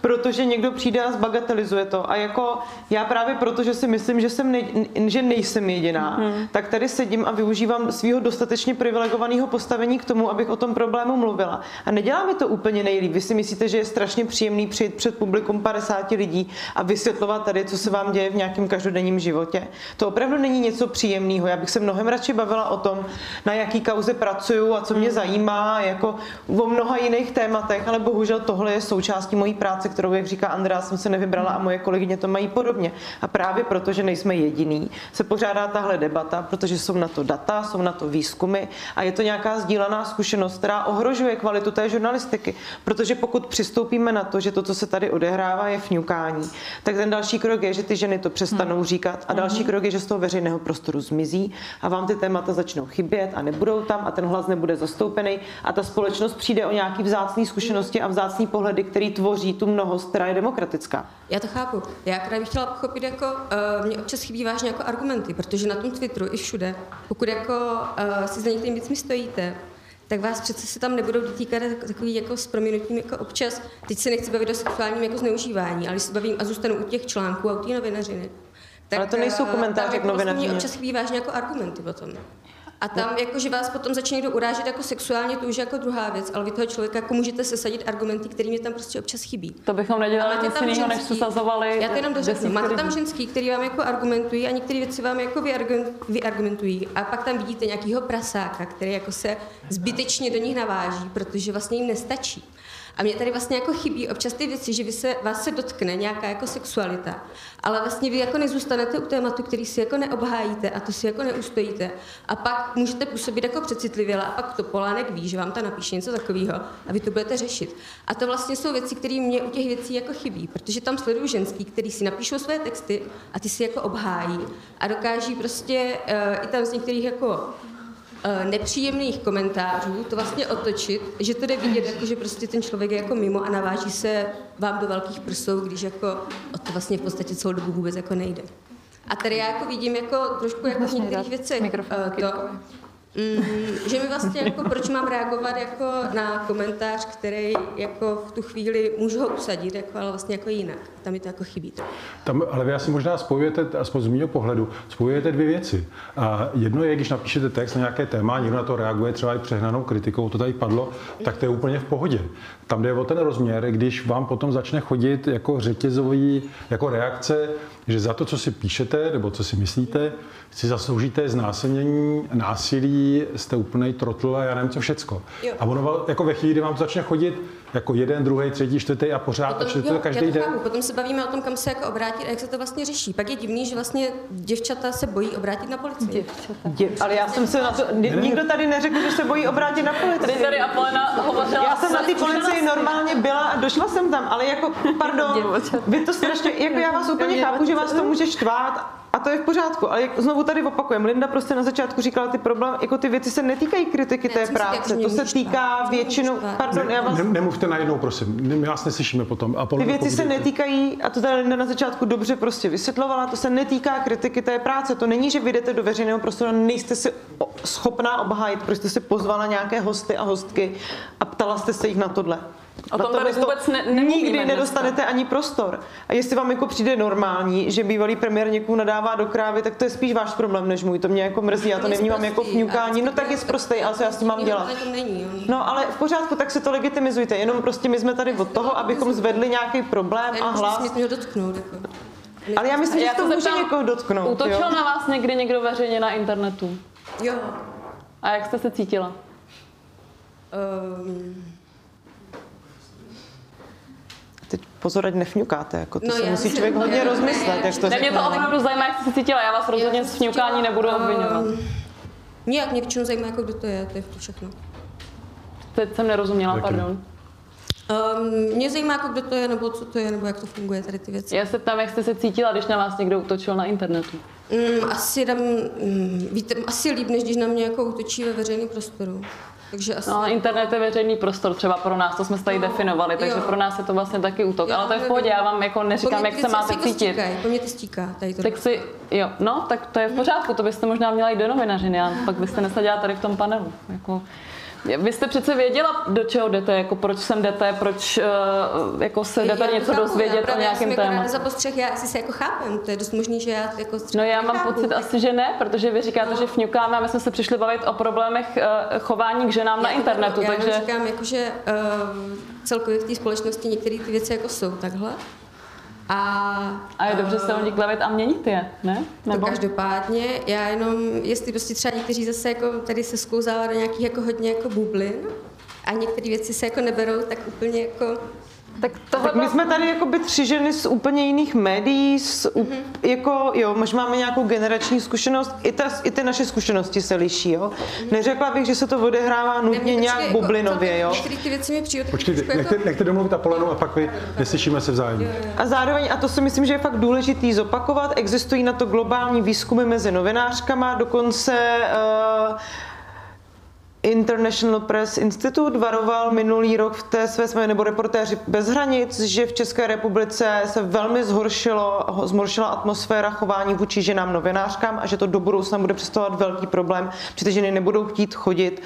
protože někdo přijde a zbagatelizuje to. A jako já právě proto, že si myslím, že, jsem ne, že nejsem jediná, mm-hmm. tak tady sedím a využívám svého dostatečně privilegovaného postavení k tomu, abych o tom problému mluvila. A nedělá mi to úplně nejlíp. Vy si myslíte, že je strašně příjemný přijít před publikum padesáti lidí a vysvětlovat tady, co se vám děje v nějakém každodenním životě. To opravdu není něco příjemného. Já bych se mnohem radši bavila o tom, na jaký kauze pracuju a co mě zajímá, jako o mnoha jiných tématech, ale bohužel tohle je součástí mojí práce, kterou, jak říká Andrea, jsem se nevybrala a moje kolegyně to mají podobně. A právě proto, že nejsme jediný, se pořádá tahle debata, protože jsou na to data, jsou na to výzkumy a je to nějaká sdílená zkušenost, která ohrožuje kvalitu té žurnalistiky, protože pokud přistoupíme na to, že to, co se tady odehrává, je fňukání, tak ten další krok je, že ty ženy to přestanou říkat a další krok je, že z toho veřejného prostoru zmizí a vám ty témata začnou chybět a nebudou tam a ten hlas nebude zastoupený a ta společnost přijde o nějaký vzácný zkušenosti a vzácný pohledy, který tvoří tu mnohost, která je demokratická. Já to chápu. Já akorát bych chtěla pochopit, jako uh, mě občas chybí vážně jako argumenty, protože na tom Twitteru i všude, pokud jako uh, si za některými věcmi stojíte, tak vás přece se tam nebudou dotýkat takový jako s prominutím jako občas. Teď se nechci bavit o sexuálním jako zneužívání, ale když se bavím a zůstanu u těch článků a u té novinařiny. Tak, ale to nejsou komentáře k novinařině. Občas chybí vážně jako argumenty potom. A tam no. jako, že vás potom začne někdo urážet jako sexuálně, to už je jako druhá věc, ale vy toho člověka jako můžete sesadit argumenty, které mě tam prostě občas chybí. To bychom nedělali nic jiného, než sesazovali. Já to jenom dořeknu. Máte tam ženský, který vám jako argumentují a některé věci vám jako vyargumentují. A pak tam vidíte nějakého prasáka, který jako se zbytečně do nich naváží, protože vlastně jim nestačí. A mě tady vlastně jako chybí občas ty věci, že vy se, vás se dotkne nějaká jako sexualita, ale vlastně vy jako nezůstanete u tématu, který si jako neobhájíte a to si jako neustojíte. A pak můžete působit jako přecitlivěla a pak to Polánek ví, že vám tam napíše něco takového a vy to budete řešit. A to vlastně jsou věci, které mě u těch věcí jako chybí, protože tam sleduju ženský, který si napíšou své texty a ty si jako obhájí a dokáží prostě uh, i tam z některých jako... nepříjemných komentářů to vlastně otočit, že to jde vidět, jako, že prostě ten člověk je jako mimo a naváží se vám do velkých prsou, když jako o to vlastně v podstatě celou dobu vůbec jako nejde. A tady já jako vidím jako trošku jako v některých věcech to, mm, že mi vlastně jako proč mám reagovat jako na komentář, který jako v tu chvíli můžu ho usadit, jako, ale vlastně jako jinak. Tam mi to jako chybí. Tam, ale vy asi možná spojujete, aspoň z mého pohledu, spojujete dvě věci. A jedno je, když napíšete text na nějaké téma, někdo na to reaguje třeba i přehnanou kritikou, to tady padlo, tak to je úplně v pohodě. Tam jde o ten rozměr, když vám potom začne chodit jako řetězový, jako reakce, že za to, co si píšete, nebo co si myslíte, si zasloužíte znásilnění, násilí, prostředí jste úplnej trotl a já nevím co všecko. Jo. A ono jako ve chvíli, kdy vám to začne chodit jako jeden, druhý, třetí, čtvrtý a pořád potom, a čtvrtý jo, každý den. Potom se bavíme o tom, kam se jako obrátit a jak se to vlastně řeší. Pak je divný, že vlastně děvčata se bojí obrátit na policii. Děvčata. Děv, ale já jsem se na to nikdo tady neřekl, že se bojí obrátit na policii. Tady Apolena hovořila. Já jsem na té policii normálně byla a došla jsem tam, ale jako pardon, vy to strašně jako já vás úplně chápu, že vás to může štvát. A to je v pořádku, ale jak znovu tady opakujeme, Linda prostě na začátku říkala ty problém, jako ty věci se netýkají kritiky ne, té práce, to se týká většinu, pardon, ne, já vás... Ne, nemluvte najednou, prosím, my vás neslyšíme potom. A ty věci se netýkají, a to tady Linda na začátku dobře prostě vysvětlovala, to se netýká kritiky té práce, to není, že vy jdete do veřejného prostoru, nejste si schopná obhájit, protože jste si pozvala nějaké hosty a hostky a ptala jste se jich na tohle. O tom tady vůbec ne, nikdy nedostanete dneska ani prostor. A jestli vám jako přijde normální, že bývalý premiér někomu nadává do krávy, tak to je spíš váš problém než můj. To mě jako mrzí, já to nevnímám jako fňukání. No tak je sprostej, ale co já s tím mám dělat? No ale v pořádku, tak se to legitimizujte. Jenom prostě my jsme tady od toho, abychom zvedli nějaký problém a hlas. Ale já myslím, že to může někoho dotknout. Útočil na vás někdy někdo veřejně na internetu? Jo. A jak jste se cítila? Teď pozor, ať nefňukáte, jako to no, se musí člověk hodně rozmyslet. Ne, jak to ne, mě to opravdu zajímá, jak jste se cítila, já vás rozhodně z fňukání nebudu obviňovat. Um, Nijak, mě většinou zajímá, jako kdo to je, to je všechno. Teď jsem nerozuměla, Taky. pardon. Um, mě zajímá, jako kdo to je, nebo co to je, nebo jak to funguje, tady ty věci. Já se ptám, jak jste se cítila, když na vás někdo útočil na internetu? Um, asi, dám, um, víte, asi líp, než když na mě jako útočí ve veřejném prostoru. Takže asi... No, internet je veřejný prostor, třeba pro nás, to jsme se tady no, definovali, takže jo. pro nás je to vlastně taky útok. Jo, ale to je v pohodě, já vám jako neříkám, jak se máte cítit. Po mě to stíká, tady to. Tak si, jo, no, tak to je v pořádku, to byste možná měla jít do novinařiny, a pak byste neseděla tady v tom panelu. Jako, vy jste přece věděla, do čeho jdete, jako proč sem jdete, proč uh, jako se jdete já něco chápu, dozvědět já, o nějakém tématu. Za postřeh, já asi se jako chápem, to je dost možný, že já jako No já mám chápu, pocit tak... asi, že ne, protože vy říkáte, no. že fňukáme a my jsme se přišli bavit o problémech uh, chování k ženám já na internetu, já takže... Já říkám, jako, že uh, celkově v té společnosti některé ty věci jako jsou takhle. A, a je dobře se o nich bavit a měnit je, ne? Nebo? To každopádně, já jenom, jestli prostě třeba někteří zase jako tady se sklouzává do nějakých jako hodně jako bublin a některé věci se jako neberou tak úplně jako... Tak, tak my jsme tady jako by tři ženy z úplně jiných médií, z, mm-hmm. jako, jo, možná máme nějakou generační zkušenost, i, ta, i ty naše zkušenosti se liší, jo. Mm-hmm. Neřekla bych, že se to odehrává nutně ne, nějak jako, bublinově, jo. Ty věci mi přijde, Počkejte, jako... nechte, nechte domluvit Apolenu a pak vy neslyšíme se vzájemně. A zároveň, a to si myslím, že je fakt důležitý zopakovat, existují na to globální výzkumy mezi novinářkama, dokonce... Uh, International Press Institute varoval minulý rok v té své své nebo Reportéři bez hranic, že v České republice se velmi zhoršilo, zhoršila atmosféra chování vůči ženám novinářkám a že to do budoucna bude představovat velký problém, protože ženy nebudou chtít chodit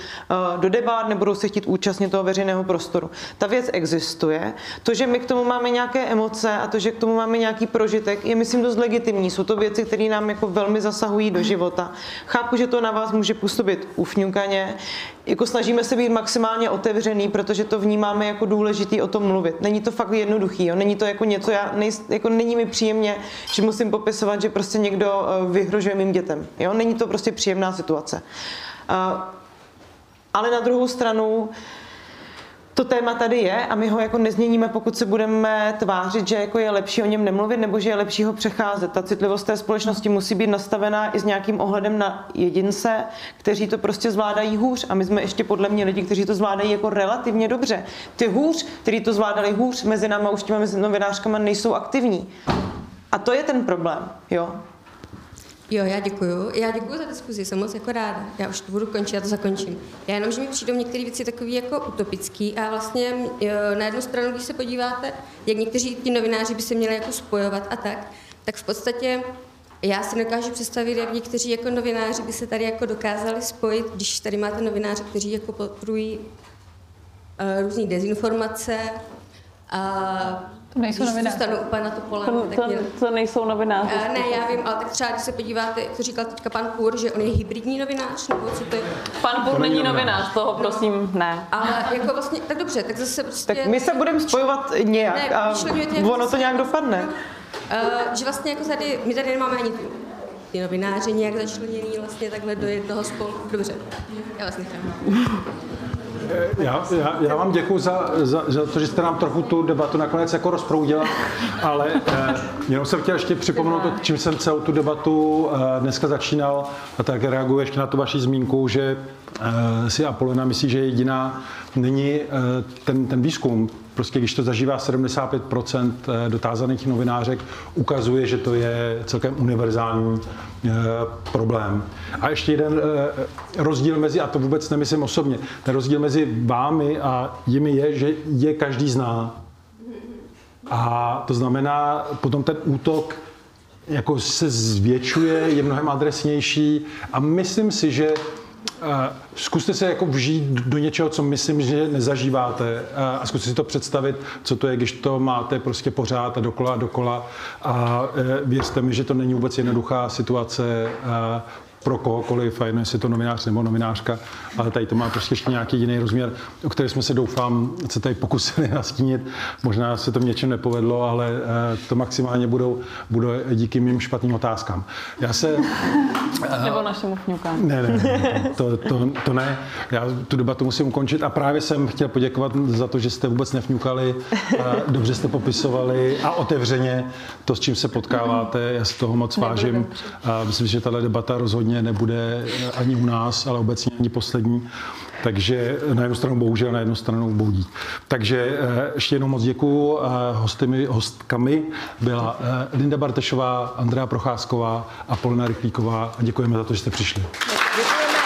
do debat, nebudou se chtít účastnit toho veřejného prostoru. Ta věc existuje. To, že my k tomu máme nějaké emoce a to, že k tomu máme nějaký prožitek, je myslím dost legitimní. Jsou to věci, které nám jako velmi zasahují do života. Chápu, že to na vás může působit ufňukaně. Jako snažíme se být maximálně otevřený, protože to vnímáme jako důležitý o tom mluvit. Není to fakt jednoduchý, jo? Není to jako něco, já nejst, jako není mi příjemně, že musím popisovat, že prostě někdo vyhrožuje mým dětem. Jo? Není to prostě příjemná situace. Ale na druhou stranu to téma tady je a my ho jako nezměníme, pokud se budeme tvářit, že jako je lepší o něm nemluvit nebo že je lepší ho přecházet. Ta citlivost té společnosti musí být nastavená i s nějakým ohledem na jedince, kteří to prostě zvládají hůř. A my jsme ještě podle mě lidi, kteří to zvládají jako relativně dobře. Ty hůř, kteří to zvládali hůř, mezi náma už těma mezi novinářkama nejsou aktivní. A to je ten problém, jo. Jo, já děkuju. Já děkuju za diskuzi, jsem moc jako ráda. Já už to budu končit, já to zakončím. Já jenom, že mi přijdou některé věci takové jako utopické a vlastně jo, na jednu stranu, když se podíváte, jak někteří ti novináři by se měli jako spojovat a tak, tak v podstatě já si dokážu představit, jak někteří jako novináři by se tady jako dokázali spojit, když tady máte novináři, kteří jako podporují uh, různé dezinformace a... To nejsou novináři. To, to nejsou novináři. Uh, ne, já vím, ale tak třeba, když se podíváte, co říkal teďka pan Půr, že on je hybridní novinář, nebo co to je? Pan Půr není novinář, toho prosím, ne. Ale jako vlastně, tak dobře, tak zase prostě... Tak my se budeme spojovat nějak ne, a ono to nějak dopadne. Uh, že vlastně jako tady, my tady nemáme ani tu ty novináři nějak začlenění vlastně takhle do jednoho spolku. Dobře, já vás nechám. Já, já, já vám děkuji za, za, za to, že jste nám trochu tu debatu nakonec jako rozproudila, ale eh, jenom jsem chtěl ještě připomenout, čím jsem celou tu debatu eh, dneska začínal, a tak reaguji ještě na tu vaši zmínku, že eh, si Apolena myslí, že jediná není eh, ten, ten výzkum. Prostě když to zažívá sedmdesát pět procent dotázaných novinářek, ukazuje, že to je celkem univerzální e, problém. A ještě jeden e, rozdíl mezi, a to vůbec nemyslím osobně, ten rozdíl mezi vámi a jimi je, že je každý zná. A to znamená, potom ten útok jako se zvětšuje, je mnohem adresnější a myslím si, že zkuste se jako vžít do něčeho, co myslím, že nezažíváte a zkuste si to představit, co to je, když to máte prostě pořád a dokola a dokola a věřte mi, že to není vůbec jednoduchá situace pro kohokoliv, a jedno jestli je to novinář nebo novinářka, ale tady to má prostě ještě nějaký jiný rozměr, o který jsme se doufám, se tady pokusili nastínit. Možná se to v něčem nepovedlo, ale to maximálně budou, budou díky mým špatným otázkám. Já se... Nebo našemu fňukám. Ne, ne, ne to, to, to ne. Já tu debatu musím ukončit a právě jsem chtěl poděkovat za to, že jste vůbec nefňukali, dobře jste popisovali a otevřeně to, s čím se potkáváte. Já si toho moc vážím. Myslím, že tato debata rozhodně nebude ani u nás, ale obecně ani poslední. Takže na jednu stranu bohužel, na jednu stranu boudí. Takže ještě jednou moc děkuju. Hosty, hostkami byla Linda Bartošová, Andrea Procházková a Apolena Rychlíková. A děkujeme za to, že jste přišli. Děkujeme.